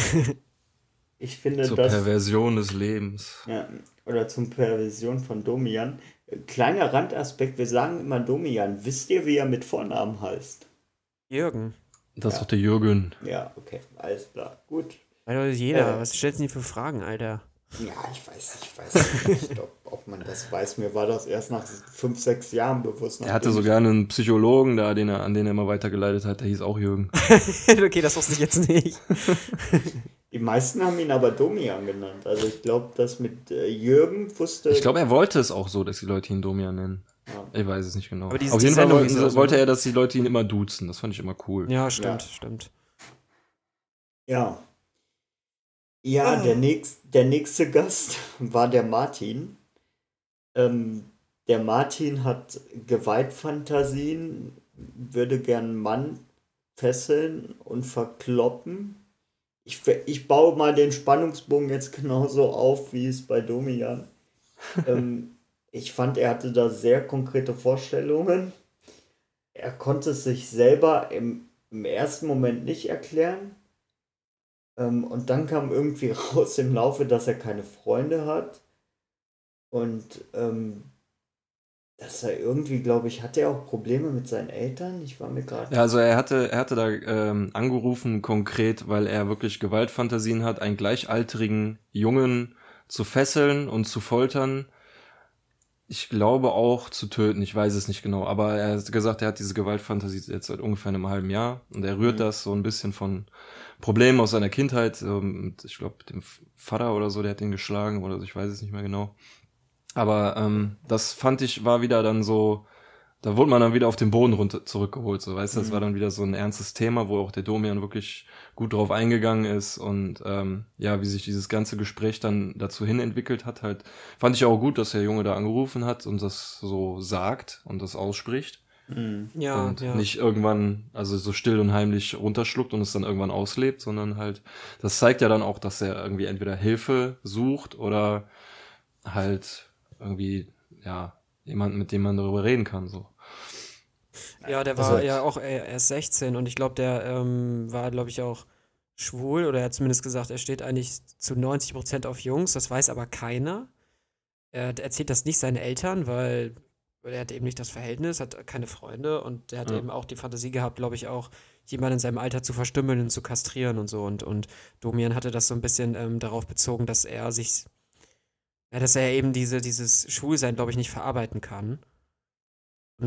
Ich finde Zur Perversion des Lebens. Ja, oder zum Perversion von Domian. Kleiner Randaspekt, wir sagen immer Domian. Wisst ihr, wie er mit Vornamen heißt? Jürgen. Das ist doch der Jürgen. Ja, okay, alles klar, gut. Alter, jeder, was stellst du denn für Fragen, Alter? Ja, ich weiß nicht, ob man das weiß. Mir war das erst nach 5-6 Jahren bewusst. Er hatte sogar einen Psychologen da, an den er immer weitergeleitet hat, der hieß auch Jürgen. Okay, das wusste ich jetzt nicht. Die meisten haben ihn aber Domian genannt. Also ich glaube, das mit Jürgen wusste... Ich glaube, er wollte es auch so, dass die Leute ihn Domian nennen. Ja. Ich weiß es nicht genau. Aber auf jeden Fall wollte er, dass die Leute ihn immer duzen. Das fand ich immer cool. Ja, stimmt. Ja. Ja, der nächste Gast war der Martin. Der Martin hat Gewaltfantasien, würde gern einen Mann fesseln und verkloppen. Ich baue mal den Spannungsbogen jetzt genauso auf, wie es bei Domian. Ich fand, er hatte da sehr konkrete Vorstellungen. Er konnte es sich selber im ersten Moment nicht erklären. Und dann kam irgendwie raus im Laufe, dass er keine Freunde hat. Und dass er irgendwie, glaube ich, hatte er auch Probleme mit seinen Eltern? Ich war mir gerade... Ja, also er hatte da angerufen konkret, weil er wirklich Gewaltfantasien hat, einen gleichaltrigen Jungen zu fesseln und zu foltern. Ich glaube auch zu töten, ich weiß es nicht genau, aber er hat gesagt, er hat diese Gewaltfantasie jetzt seit ungefähr einem halben Jahr und er rührt das so ein bisschen von Problemen aus seiner Kindheit. Ich glaube, dem Vater oder so, der hat ihn geschlagen oder so, ich weiß es nicht mehr genau. Aber das fand ich, war wieder dann so, da wurde man dann wieder auf den Boden zurückgeholt, so, weißt du, das war dann wieder so ein ernstes Thema, wo auch der Domian wirklich gut drauf eingegangen ist und wie sich dieses ganze Gespräch dann dazu hin entwickelt hat, halt, fand ich auch gut, dass der Junge da angerufen hat und das so sagt und das ausspricht. Mhm. Ja, und nicht irgendwann, also so still und heimlich runterschluckt und es dann irgendwann auslebt, sondern halt, das zeigt ja dann auch, dass er irgendwie entweder Hilfe sucht oder halt irgendwie, jemanden, mit dem man darüber reden kann, so. Ja, der war ja auch erst 16 und ich glaube, der war, glaube ich, auch schwul oder er hat zumindest gesagt, er steht eigentlich zu 90% auf Jungs, das weiß aber keiner. Er erzählt das nicht seinen Eltern, weil er hat eben nicht das Verhältnis, hat keine Freunde und er hat eben auch die Fantasie gehabt, glaube ich, auch jemanden in seinem Alter zu verstümmeln und zu kastrieren und so und Domian hatte das so ein bisschen darauf bezogen, dass er sich, dass er eben dieses Schwulsein, glaube ich, nicht verarbeiten kann.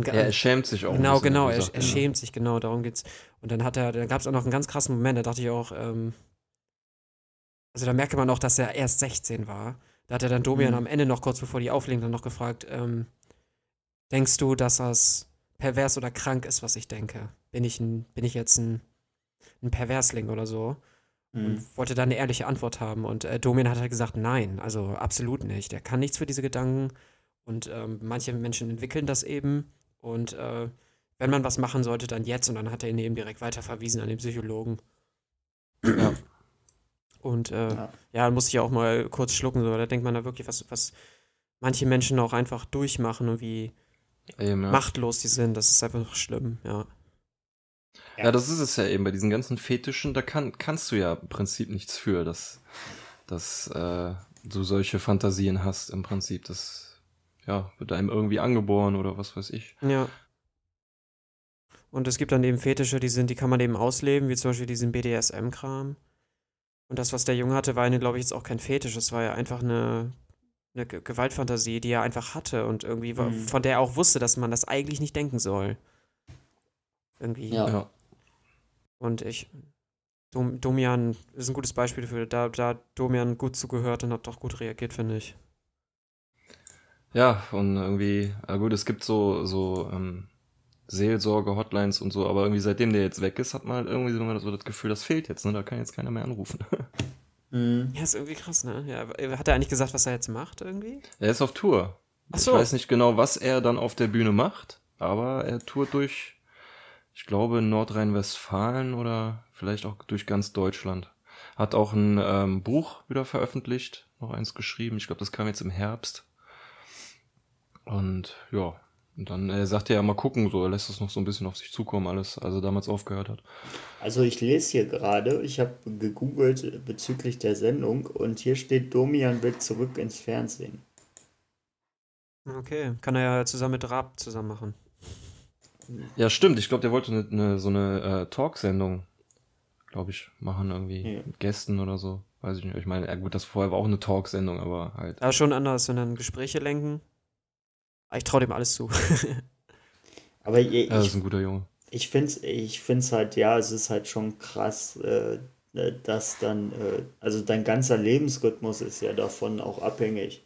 Er schämt sich auch. Genau, er schämt sich, genau, darum geht's. Und dann gab es auch noch einen ganz krassen Moment, da dachte ich auch, da merkte man auch, dass er erst 16 war. Da hat er dann Domian am Ende noch, kurz bevor die auflegen, dann noch gefragt, denkst du, dass das pervers oder krank ist, was ich denke? Bin ich jetzt ein Perversling oder so? Mhm. Und wollte da eine ehrliche Antwort haben. Und Domian hat halt gesagt, nein, also absolut nicht. Er kann nichts für diese Gedanken. Und manche Menschen entwickeln das eben. Und wenn man was machen sollte, dann jetzt. Und dann hat er ihn eben direkt weiterverwiesen an den Psychologen. Ja. Und dann musste ich auch mal kurz schlucken. So. Da denkt man da wirklich, was manche Menschen auch einfach durchmachen und wie machtlos die sind. Das ist einfach schlimm, ja. Ja, das ist es ja eben. Bei diesen ganzen Fetischen, da kannst du ja im Prinzip nichts für, dass du solche Fantasien hast im Prinzip. Das ja, wird einem irgendwie angeboren oder was weiß ich. Ja. Und es gibt dann eben Fetische, die kann man eben ausleben, wie zum Beispiel diesen BDSM-Kram. Und das, was der Junge hatte, war, glaube ich, jetzt auch kein Fetisch. Es war ja einfach eine Gewaltfantasie, die er einfach hatte und irgendwie von der er auch wusste, dass man das eigentlich nicht denken soll. Irgendwie. Ja. Und Domian ist ein gutes Beispiel dafür, da Domian gut zugehört und hat doch gut reagiert, finde ich. Ja, und irgendwie, gut, es gibt so Seelsorge-Hotlines und so, aber irgendwie seitdem der jetzt weg ist, hat man halt irgendwie so das Gefühl, das fehlt jetzt, ne? Da kann jetzt keiner mehr anrufen. Ja, ist irgendwie krass, ne? Ja, hat er eigentlich gesagt, was er jetzt macht irgendwie? Er ist auf Tour. Ach so. Ich weiß nicht genau, was er dann auf der Bühne macht, aber er tourt durch, ich glaube, Nordrhein-Westfalen oder vielleicht auch durch ganz Deutschland. Hat auch ein Buch wieder veröffentlicht, noch eins geschrieben. Ich glaube, das kam jetzt im Herbst. Und ja, und dann sagt er ja mal gucken, so, er lässt das noch so ein bisschen auf sich zukommen, alles, als er damals aufgehört hat. Also ich lese hier gerade, ich habe gegoogelt bezüglich der Sendung und hier steht, Domian will zurück ins Fernsehen. Okay, kann er ja zusammen mit Raab zusammen machen. Ja, stimmt, ich glaube, der wollte so eine Talksendung, glaube ich, machen irgendwie, ja, mit Gästen oder so, weiß ich nicht. Ich meine, gut, das vorher war auch eine Talksendung, aber halt. Ja, schon anders, wenn dann Gespräche lenken. Ich traue dem alles zu. Aber ja, das ist ein guter Junge. Ich find's halt, ja, es ist halt schon krass, dass dann, also dein ganzer Lebensrhythmus ist ja davon auch abhängig.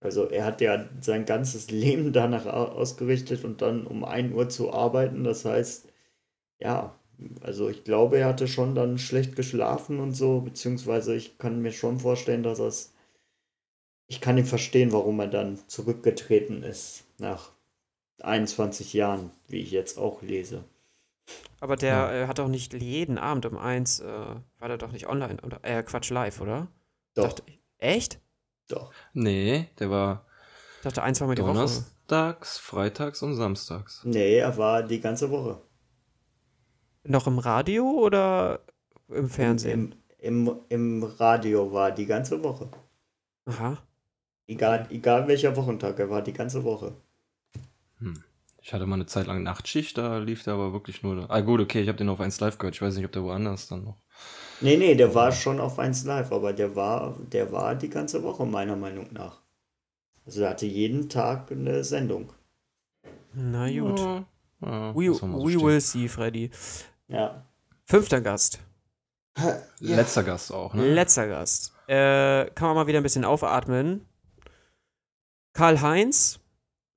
Also er hat ja sein ganzes Leben danach ausgerichtet und dann um 1 Uhr zu arbeiten. Das heißt, ja, also ich glaube, er hatte schon dann schlecht geschlafen und so, beziehungsweise ich kann mir schon vorstellen, dass das. Ich kann ihn verstehen, warum er dann zurückgetreten ist nach 21 Jahren, wie ich jetzt auch lese. Aber der hat doch nicht jeden Abend um 1, war der doch nicht online, oder Quatsch, live, oder? Doch. Echt? Doch. Nee, der war. Ich dachte, 1 war mal die Woche. Donnerstags, freitags und samstags. Nee, er war die ganze Woche. Noch im Radio oder im Fernsehen? Im Radio war die ganze Woche. Aha. Egal welcher Wochentag, er war die ganze Woche. Ich hatte mal eine Zeit lang Nachtschicht, da lief der aber wirklich nur... Ah gut, okay, ich habe den auf 1 Live gehört, ich weiß nicht, ob der woanders dann noch... Nee, der war schon auf 1 Live, aber der war die ganze Woche, meiner Meinung nach. Also er hatte jeden Tag eine Sendung. Na gut. Ja, we will see, Freddy. Ja. 5. Gast. Letzter Gast auch, ne? Letzter Gast. Kann man mal wieder ein bisschen aufatmen. Karl-Heinz,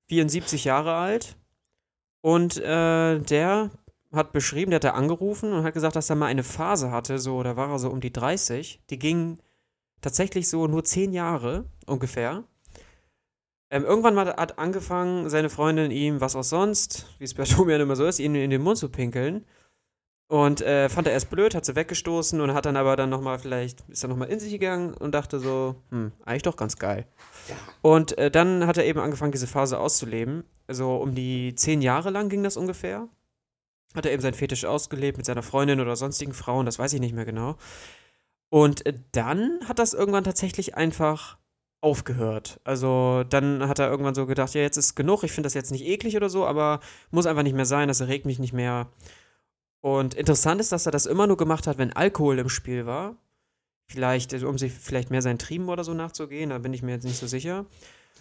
74 Jahre alt, und der hat beschrieben, der hat da angerufen und hat gesagt, dass er mal eine Phase hatte, so, da war er so um die 30, die ging tatsächlich so nur 10 Jahre ungefähr. Irgendwann mal hat angefangen, seine Freundin ihm, was auch sonst, wie es bei Domian immer so ist, ihm in den Mund zu pinkeln. Und fand er erst blöd, hat sie weggestoßen und hat dann aber dann nochmal vielleicht, ist dann nochmal in sich gegangen und dachte so, eigentlich doch ganz geil. Ja. Und dann hat er eben angefangen, diese Phase auszuleben. Also um die 10 Jahre lang ging das ungefähr. Hat er eben seinen Fetisch ausgelebt mit seiner Freundin oder sonstigen Frauen, das weiß ich nicht mehr genau. Und dann hat das irgendwann tatsächlich einfach aufgehört. Also dann hat er irgendwann so gedacht, ja, jetzt ist genug, ich finde das jetzt nicht eklig oder so, aber muss einfach nicht mehr sein, das erregt mich nicht mehr. Und interessant ist, dass er das immer nur gemacht hat, wenn Alkohol im Spiel war. Vielleicht, um sich vielleicht mehr seinen Trieben oder so nachzugehen, da bin ich mir jetzt nicht so sicher.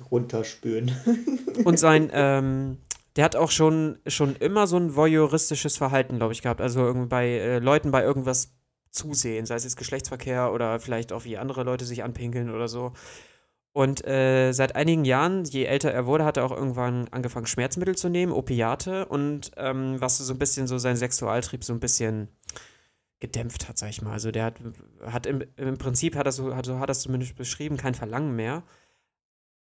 Runterspülen. Und der hat auch schon immer so ein voyeuristisches Verhalten, glaube ich, gehabt. Also irgendwie bei Leuten bei irgendwas zusehen, sei es jetzt Geschlechtsverkehr oder vielleicht auch wie andere Leute sich anpinkeln oder so. Und seit einigen Jahren, je älter er wurde, hat er auch irgendwann angefangen, Schmerzmittel zu nehmen, Opiate und was so ein bisschen so seinen Sexualtrieb so ein bisschen gedämpft hat, sag ich mal. Also der hat im Prinzip, hat das zumindest beschrieben, kein Verlangen mehr.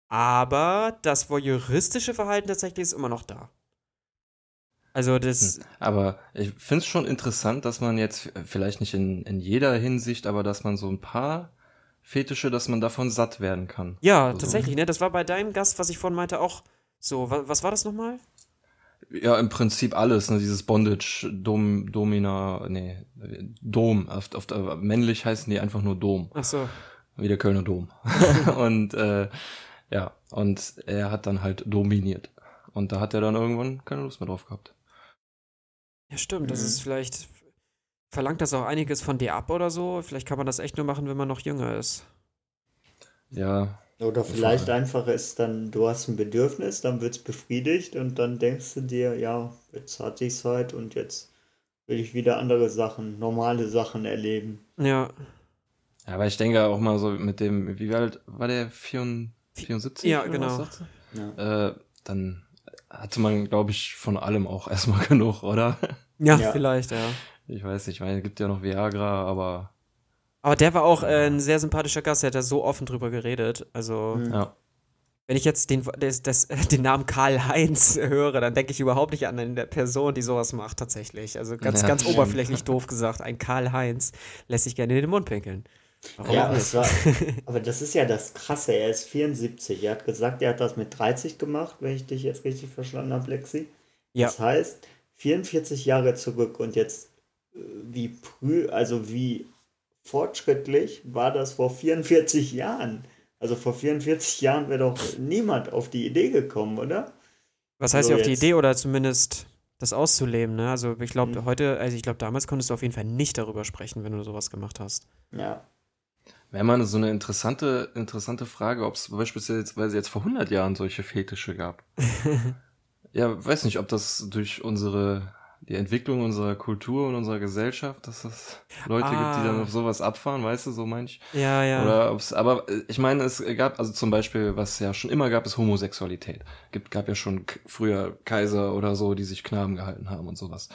Aber das voyeuristische Verhalten tatsächlich ist immer noch da. Also das. Aber ich finde es schon interessant, dass man jetzt, vielleicht nicht in jeder Hinsicht, aber dass man so ein paar Fetische, dass man davon satt werden kann. Ja, also, tatsächlich, ne? Das war bei deinem Gast, was ich vorhin meinte, auch so. Was war das nochmal? Ja, im Prinzip alles, ne? Dieses Bondage, Dom. Oft, männlich heißen die einfach nur Dom. Ach so. Wie der Kölner Dom. Und Ja, und er hat dann halt dominiert. Und da hat er dann irgendwann keine Lust mehr drauf gehabt. Ja, stimmt. Das ist vielleicht, verlangt das auch einiges von dir ab oder so? Vielleicht kann man das echt nur machen, wenn man noch jünger ist. Ja. Oder vielleicht einfach ist dann, du hast ein Bedürfnis, dann wird es befriedigt und dann denkst du dir, ja, jetzt hatte ich es halt und jetzt will ich wieder andere Sachen, normale Sachen erleben. Ja. Ja, aber ich denke auch mal so mit dem, wie alt war der? 74? Ja, genau. Ja. Dann hatte man, glaube ich, von allem auch erstmal genug, oder? Ja, vielleicht, ja. Ich weiß nicht, ich meine, es gibt ja noch Viagra, aber... Aber der war auch ein sehr sympathischer Gast, der hat da so offen drüber geredet. Also, ja. Wenn ich jetzt den Namen Karl-Heinz höre, dann denke ich überhaupt nicht an eine Person, die sowas macht, tatsächlich. Also ganz oberflächlich doof gesagt, ein Karl-Heinz lässt sich gerne in den Mund pinkeln. Warum ja, aber das ist ja das Krasse, er ist 74. Er hat gesagt, er hat das mit 30 gemacht, wenn ich dich jetzt richtig verstanden habe, Lexi. Ja. Das heißt, 44 Jahre zurück und jetzt wie fortschrittlich war das vor 44 Jahren. Also vor 44 Jahren wäre doch niemand auf die Idee gekommen, oder? Was heißt ja auf die Idee oder zumindest das auszuleben, ne? Also ich glaube damals konntest du auf jeden Fall nicht darüber sprechen, wenn du sowas gemacht hast. Ja. Wäre mal so eine interessante Frage, ob es beispielsweise jetzt vor 100 Jahren solche Fetische gab. Ja, weiß nicht, ob das durch die Entwicklung unserer Kultur und unserer Gesellschaft, dass es Leute gibt, die dann auf sowas abfahren, weißt du, so meine ich. Ja, ja. Oder aber ich meine, es gab, also zum Beispiel, was ja schon immer gab, ist Homosexualität. Gab ja schon früher Kaiser oder so, die sich Knaben gehalten haben und sowas.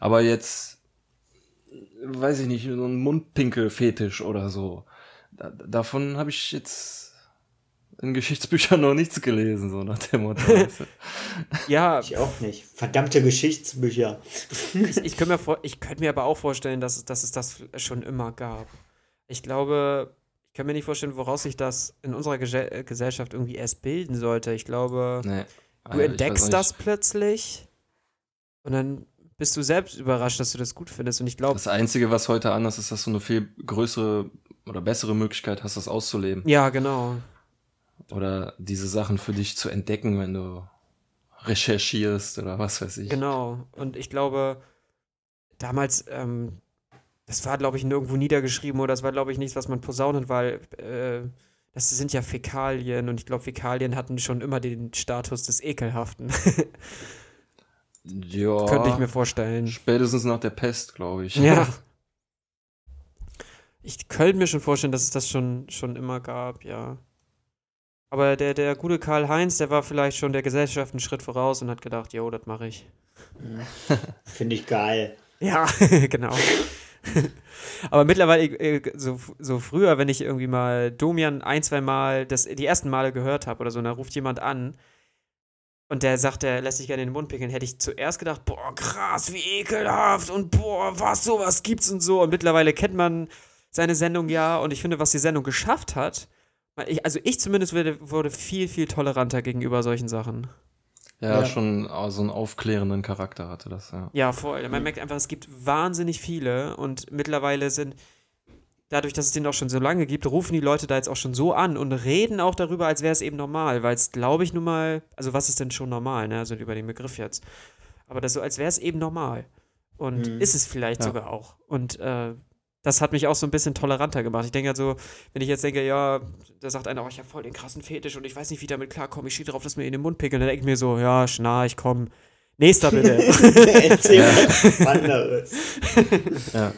Aber jetzt, weiß ich nicht, so ein Mundpinkel-Fetisch oder so. Davon habe ich jetzt in Geschichtsbüchern noch nichts gelesen, so nach dem Motto. Ja. Ich auch nicht. Verdammte Geschichtsbücher. Ich könnte mir aber auch vorstellen, dass es das schon immer gab. Ich glaube, ich kann mir nicht vorstellen, woraus sich das in unserer Gesellschaft irgendwie erst bilden sollte. Ich glaube, du entdeckst das plötzlich und dann bist du selbst überrascht, dass du das gut findest. Und ich glaube, das Einzige, was heute anders ist, dass du eine viel größere oder bessere Möglichkeit hast, das auszuleben. Ja, genau. Oder diese Sachen für dich zu entdecken, wenn du recherchierst oder was weiß ich. Genau. Und ich glaube, damals, das war, glaube ich, nirgendwo niedergeschrieben oder das war, glaube ich, nichts, was man posaunt, weil das sind ja Fäkalien und ich glaube, Fäkalien hatten schon immer den Status des Ekelhaften. Ja. Könnte ich mir vorstellen. Spätestens nach der Pest, glaube ich. Ja. Ich könnte mir schon vorstellen, dass es das schon immer gab, ja. Aber der gute Karl-Heinz, der war vielleicht schon der Gesellschaft einen Schritt voraus und hat gedacht, jo, das mache ich. Finde ich geil. Ja, genau. Aber mittlerweile, so früher, wenn ich irgendwie mal Domian ein, zwei Mal, die ersten Male gehört habe oder so, dann ruft jemand an und der sagt, der lässt sich gerne in den Mund pinkeln, hätte ich zuerst gedacht, boah, krass, wie ekelhaft und boah, was, sowas gibt's und so. Und mittlerweile kennt man seine Sendung ja und ich finde, was die Sendung geschafft hat, ich zumindest wurde viel, viel toleranter gegenüber solchen Sachen. Ja, schon so einen aufklärenden Charakter hatte das, ja. Ja, voll. Man merkt einfach, es gibt wahnsinnig viele und mittlerweile dadurch, dass es den auch schon so lange gibt, rufen die Leute da jetzt auch schon so an und reden auch darüber, als wäre es eben normal, weil es, glaube ich, nun mal, also was ist denn schon normal, ne, also über den Begriff jetzt. Aber das so, als wäre es eben normal. Und ist es vielleicht sogar auch. Und, das hat mich auch so ein bisschen toleranter gemacht. Ich denke halt so, wenn ich jetzt denke, ja, da sagt einer, oh, ich habe voll den krassen Fetisch und ich weiß nicht, wie ich damit klarkomme, ich stehe drauf, dass mir in den Mund pickeln. Dann denke ich mir so, ja, ich komm. Nächster bitte. Erzähl was anderes. Ja.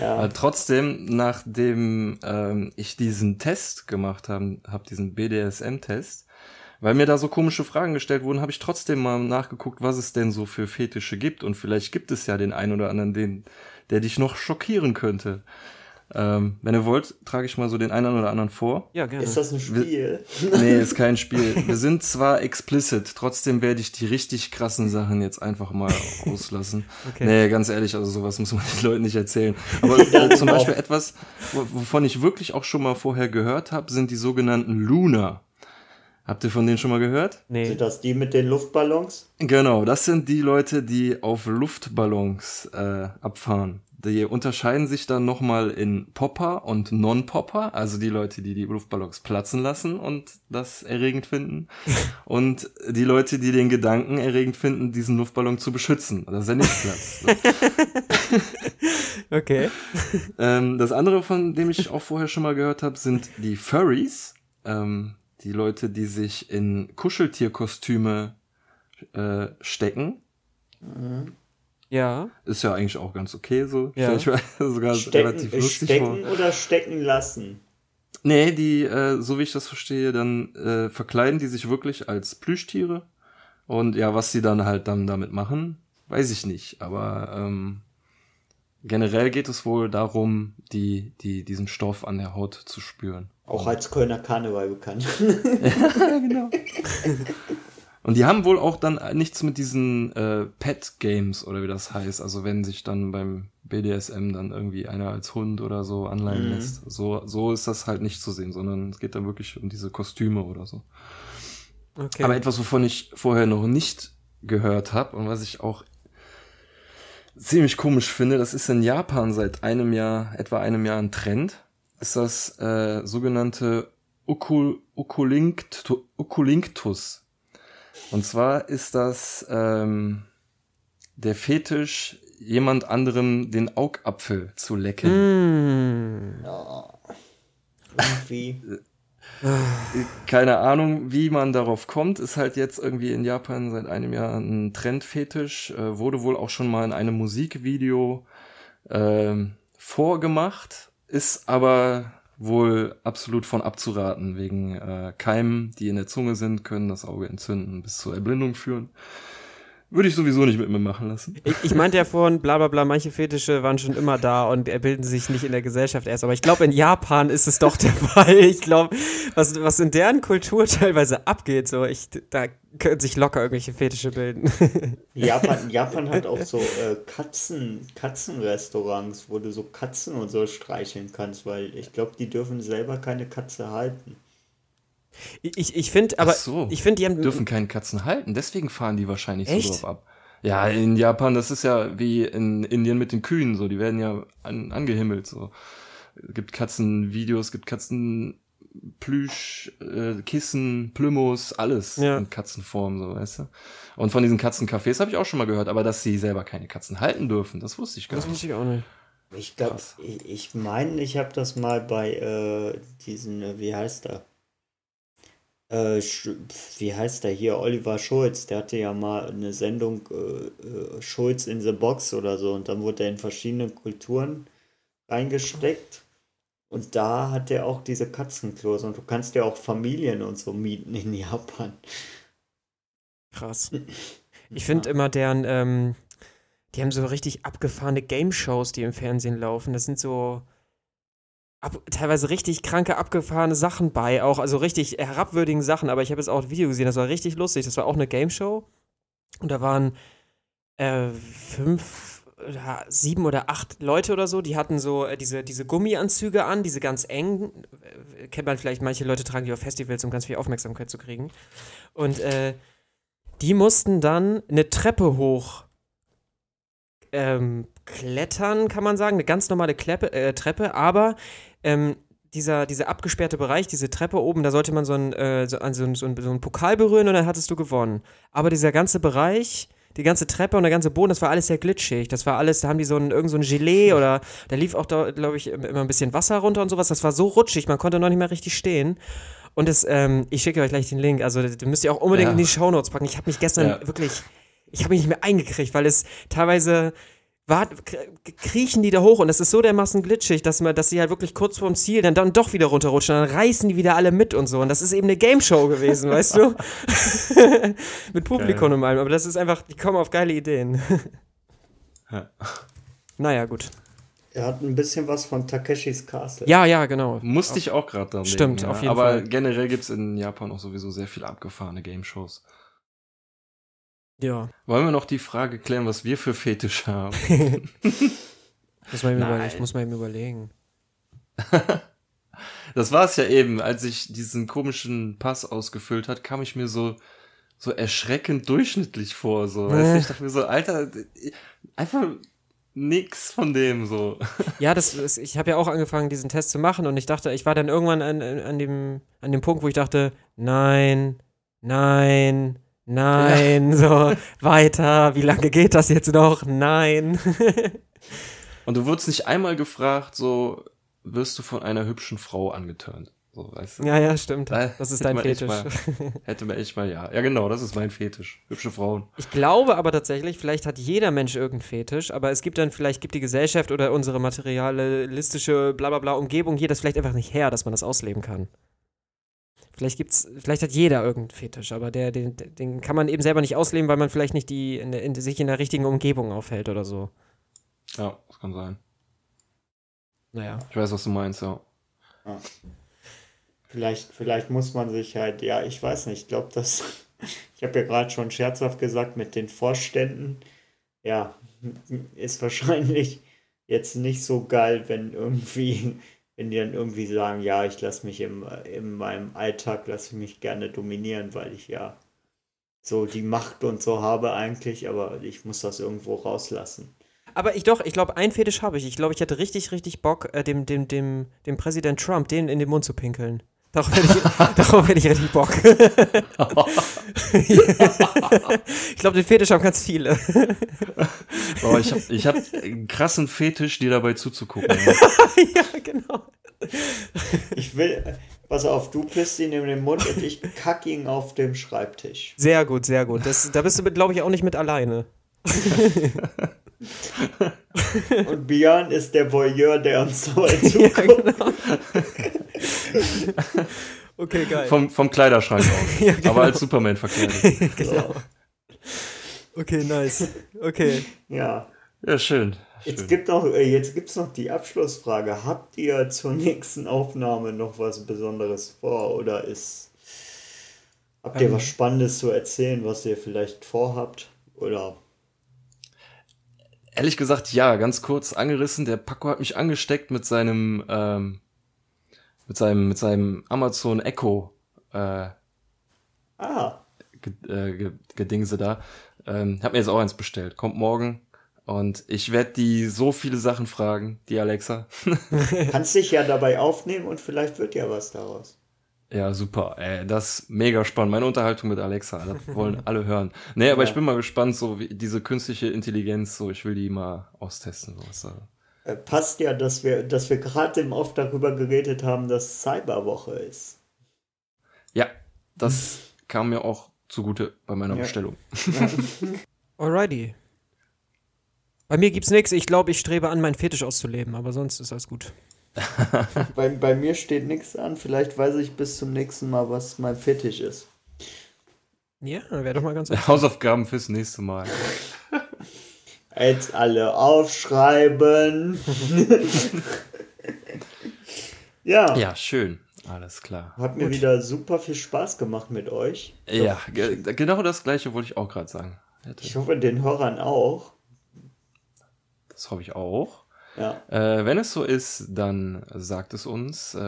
Ja. Aber trotzdem, nachdem ich diesen Test gemacht habe, diesen BDSM-Test, weil mir da so komische Fragen gestellt wurden, habe ich trotzdem mal nachgeguckt, was es denn so für Fetische gibt. Und vielleicht gibt es ja den einen oder anderen, der dich noch schockieren könnte. Wenn ihr wollt, trage ich mal so den einen oder anderen vor. Ja, gerne. Ist das ein Spiel? Nee, ist kein Spiel. Wir sind zwar explicit, trotzdem werde ich die richtig krassen Sachen jetzt einfach mal auslassen. Okay. Nee, ganz ehrlich, also sowas muss man den Leuten nicht erzählen. Aber zum Beispiel etwas, wovon ich wirklich auch schon mal vorher gehört habe, sind die sogenannten Luna. Habt ihr von denen schon mal gehört? Nee. Sind das die mit den Luftballons? Genau, das sind die Leute, die auf Luftballons abfahren. Die unterscheiden sich dann nochmal in Popper und Non-Popper, also die Leute, die die Luftballons platzen lassen und das erregend finden und die Leute, die den Gedanken erregend finden, diesen Luftballon zu beschützen, dass er nicht platzt. Okay. Das andere, von dem ich auch vorher schon mal gehört habe, sind die Furries, die Leute, die sich in Kuscheltierkostüme stecken. Mhm. Ja. Ist ja eigentlich auch ganz okay so. Ja. Ich weiß, sogar relativ lustig stecken vor. Oder stecken lassen? Nee, die, so wie ich das verstehe, dann verkleiden die sich wirklich als Plüschtiere. Und ja, was sie dann halt dann damit machen, weiß ich nicht. Aber generell geht es wohl darum, diesen Stoff an der Haut zu spüren. Auch als Kölner Karneval bekannt. Ja, genau. Und die haben wohl auch dann nichts mit diesen Pet-Games oder wie das heißt. Also wenn sich dann beim BDSM dann irgendwie einer als Hund oder so anleihen lässt. So ist das halt nicht zu sehen, sondern es geht dann wirklich um diese Kostüme oder so. Okay. Aber etwas, wovon ich vorher noch nicht gehört habe und was ich auch ziemlich komisch finde, das ist in Japan seit etwa einem Jahr ein Trend, ist das sogenannte Okulinktus. Und zwar ist das der Fetisch, jemand anderem den Augapfel zu lecken. Mm. Oh. Irgendwie. Keine Ahnung, wie man darauf kommt. Ist halt jetzt irgendwie in Japan seit einem Jahr ein Trendfetisch. Wurde wohl auch schon mal in einem Musikvideo vorgemacht. Ist aber wohl absolut von abzuraten, wegen Keimen, die in der Zunge sind, können das Auge entzünden, bis zur Erblindung führen. Würde ich sowieso nicht mit mir machen lassen. Ich meinte ja vorhin, bla bla bla, manche Fetische waren schon immer da und erbilden sich nicht in der Gesellschaft erst. Aber ich glaube, in Japan ist es doch der Fall. Ich glaube, was in deren Kultur teilweise abgeht, da können sich locker irgendwelche Fetische bilden. Japan hat auch so Katzenrestaurants, wo du so Katzen und so streicheln kannst, weil ich glaube, die dürfen selber keine Katze halten. Ich finde, aber die haben dürfen keine Katzen halten, deswegen fahren die wahrscheinlich so drauf ab. Ja, in Japan, das ist ja wie in Indien mit den Kühen, so, die werden ja angehimmelt, so. Gibt Katzenvideos, gibt Katzenplüsch, Kissen, Plümmos, alles in Katzenform, so, weißt du. Und von diesen Katzencafés habe ich auch schon mal gehört, aber dass sie selber keine Katzen halten dürfen, das wusste ich gar nicht. Das wusste ich auch nicht. Ich glaube, ich meine, ich habe das mal bei wie heißt der hier, Oliver Schulz, der hatte ja mal eine Sendung Schulz in the Box oder so, und dann wurde er in verschiedene Kulturen reingesteckt und da hat er auch diese Katzenklos, und du kannst ja auch Familien und so mieten in Japan. Krass. Ich finde immer deren, die haben so richtig abgefahrene Game-Shows, die im Fernsehen laufen, das sind so teilweise richtig kranke, abgefahrene Sachen bei, auch, also richtig herabwürdigen Sachen, aber ich habe jetzt auch ein Video gesehen, das war richtig lustig, das war auch eine Gameshow und da waren 5 oder 7 oder 8 Leute oder so, die hatten so diese Gummianzüge an, diese ganz engen, kennt man vielleicht, manche Leute tragen die auf Festivals, um ganz viel Aufmerksamkeit zu kriegen, und die mussten dann eine Treppe hoch klettern, kann man sagen, eine ganz normale Treppe, aber dieser abgesperrte Bereich, diese Treppe oben, da sollte man so einen Pokal berühren und dann hattest du gewonnen. Aber dieser ganze Bereich, die ganze Treppe und der ganze Boden, das war alles sehr glitschig. Das war alles, da haben die irgend so ein Gelee oder da lief auch, glaube ich, immer ein bisschen Wasser runter und sowas. Das war so rutschig, man konnte noch nicht mehr richtig stehen. Und ich schicke euch gleich den Link, also den müsst ihr auch unbedingt in die Shownotes packen. Ich habe mich gestern wirklich nicht mehr eingekriegt, weil es teilweise kriechen die da hoch und das ist so dermaßen glitschig, dass sie halt wirklich kurz vorm Ziel dann doch wieder runterrutschen, dann reißen die wieder alle mit und so, und das ist eben eine Gameshow gewesen, weißt du? Mit Publikum und allem, aber das ist einfach, die kommen auf geile Ideen. Naja, gut. Er hat ein bisschen was von Takeshis Castle. Ja, genau. Musste ich auch gerade da denken. Stimmt, auf jeden Fall. Aber generell gibt's in Japan auch sowieso sehr viel abgefahrene Gameshows. Ja. Wollen wir noch die Frage klären, was wir für Fetische haben? Ich muss mal eben überlegen. Das war es ja eben. Als ich diesen komischen Pass ausgefüllt hat, kam ich mir so erschreckend durchschnittlich vor. So. Weißt du? Ich dachte mir so, Alter, einfach nix von dem so. Ja, ich habe ja auch angefangen, diesen Test zu machen und ich dachte, ich war dann irgendwann an dem Punkt, wo ich dachte, nein, so, weiter, wie lange geht das jetzt noch? Nein. Und du wurdest nicht einmal gefragt, so, wirst du von einer hübschen Frau angeturnt? So, weißt du? Ja, stimmt. Das ist dein Fetisch. Hätte man echt mal. Ja, genau, das ist mein Fetisch. Hübsche Frauen. Ich glaube aber tatsächlich, vielleicht hat jeder Mensch irgendeinen Fetisch, aber es gibt dann, vielleicht gibt die Gesellschaft oder unsere materialistische blablabla Umgebung hier das vielleicht einfach nicht her, dass man das ausleben kann. Vielleicht hat jeder irgendeinen Fetisch, aber den kann man eben selber nicht ausleben, weil man vielleicht nicht sich in der richtigen Umgebung aufhält oder so. Ja, das kann sein. Naja. Ich weiß, was du meinst, ja. Ja. Vielleicht muss man sich halt, ja, ich weiß nicht, ich glaube, ich habe ja gerade schon scherzhaft gesagt, mit den Vorständen, ja, ist wahrscheinlich jetzt nicht so geil, wenn die dann irgendwie sagen, ja, ich lasse mich in meinem Alltag, lasse ich mich gerne dominieren, weil ich ja so die Macht und so habe eigentlich, aber ich muss das irgendwo rauslassen. Aber ich glaube, einen Fetisch habe ich. Ich glaube, ich hätte richtig, richtig Bock, dem Präsident Trump den in den Mund zu pinkeln. Darauf hätte ich richtig Bock. Ich glaube, den Fetisch haben ganz viele. Boah, ich hab einen krassen Fetisch, dir dabei zuzugucken. Ja, genau. Pass auf, du pisst ihn in den Mund und ich kack ihn auf dem Schreibtisch. Sehr gut, sehr gut. Da bist du, glaube ich, auch nicht mit alleine. Und Björn ist der Voyeur, der uns dabei zuguckt. Ja, genau. Okay, geil. Vom Kleiderschrank aus. Ja, genau. Aber als Superman verkleidet. Genau. So. Okay, nice. Okay. Ja, schön. Jetzt gibt's noch die Abschlussfrage. Habt ihr zur nächsten Aufnahme noch was Besonderes vor oder habt ihr was Spannendes zu erzählen, was ihr vielleicht vorhabt oder... Ehrlich gesagt, ja, ganz kurz angerissen. Der Paco hat mich angesteckt mit seinem Amazon Echo Gedingse da. Hab mir jetzt auch eins bestellt. Kommt morgen und ich werde die so viele Sachen fragen, die Alexa. Kannst dich ja dabei aufnehmen und vielleicht wird ja was daraus. Ja, super. Das ist mega spannend. Meine Unterhaltung mit Alexa, das wollen alle hören. Nee, aber ja. Ich bin mal gespannt, so wie diese künstliche Intelligenz, so ich will die mal austesten. Sowas. Passt ja, dass wir gerade eben oft darüber geredet haben, dass Cyberwoche ist. Ja, das kam mir auch zugute bei meiner Bestellung. Ja. Alrighty. Bei mir gibt's nichts. Ich glaube, ich strebe an, meinen Fetisch auszuleben, aber sonst ist alles gut. Bei mir steht nichts an. Vielleicht weiß ich bis zum nächsten Mal, was mein Fetisch ist. Ja, wäre doch mal ganz okay. Hausaufgaben fürs nächste Mal. Jetzt alle aufschreiben. Ja. Ja, schön. Alles klar. Hat mir wieder super viel Spaß gemacht mit euch. Ja, genau das Gleiche wollte ich auch gerade sagen. Ich hoffe, den Hörern auch. Das hoffe ich auch. Ja. Wenn es so ist, dann sagt es uns,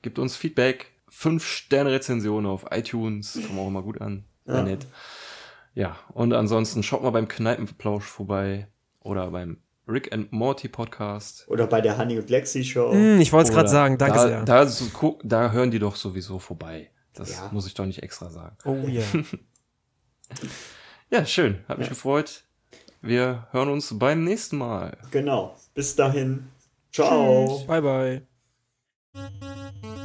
gibt uns Feedback, 5-Sterne-Rezensionen auf iTunes, kommen auch immer gut an, sehr nett. Ja, und ansonsten schaut mal beim Kneipenplausch vorbei oder beim Rick and Morty Podcast. Oder bei der Honey und Lexi Show. Ich wollte es gerade sagen, danke sehr. Da hören die doch sowieso vorbei, das muss ich doch nicht extra sagen. Oh ja. Yeah. Ja, schön, hat mich gefreut. Wir hören uns beim nächsten Mal. Genau. Bis dahin. Ciao. Tschüss. Bye, bye.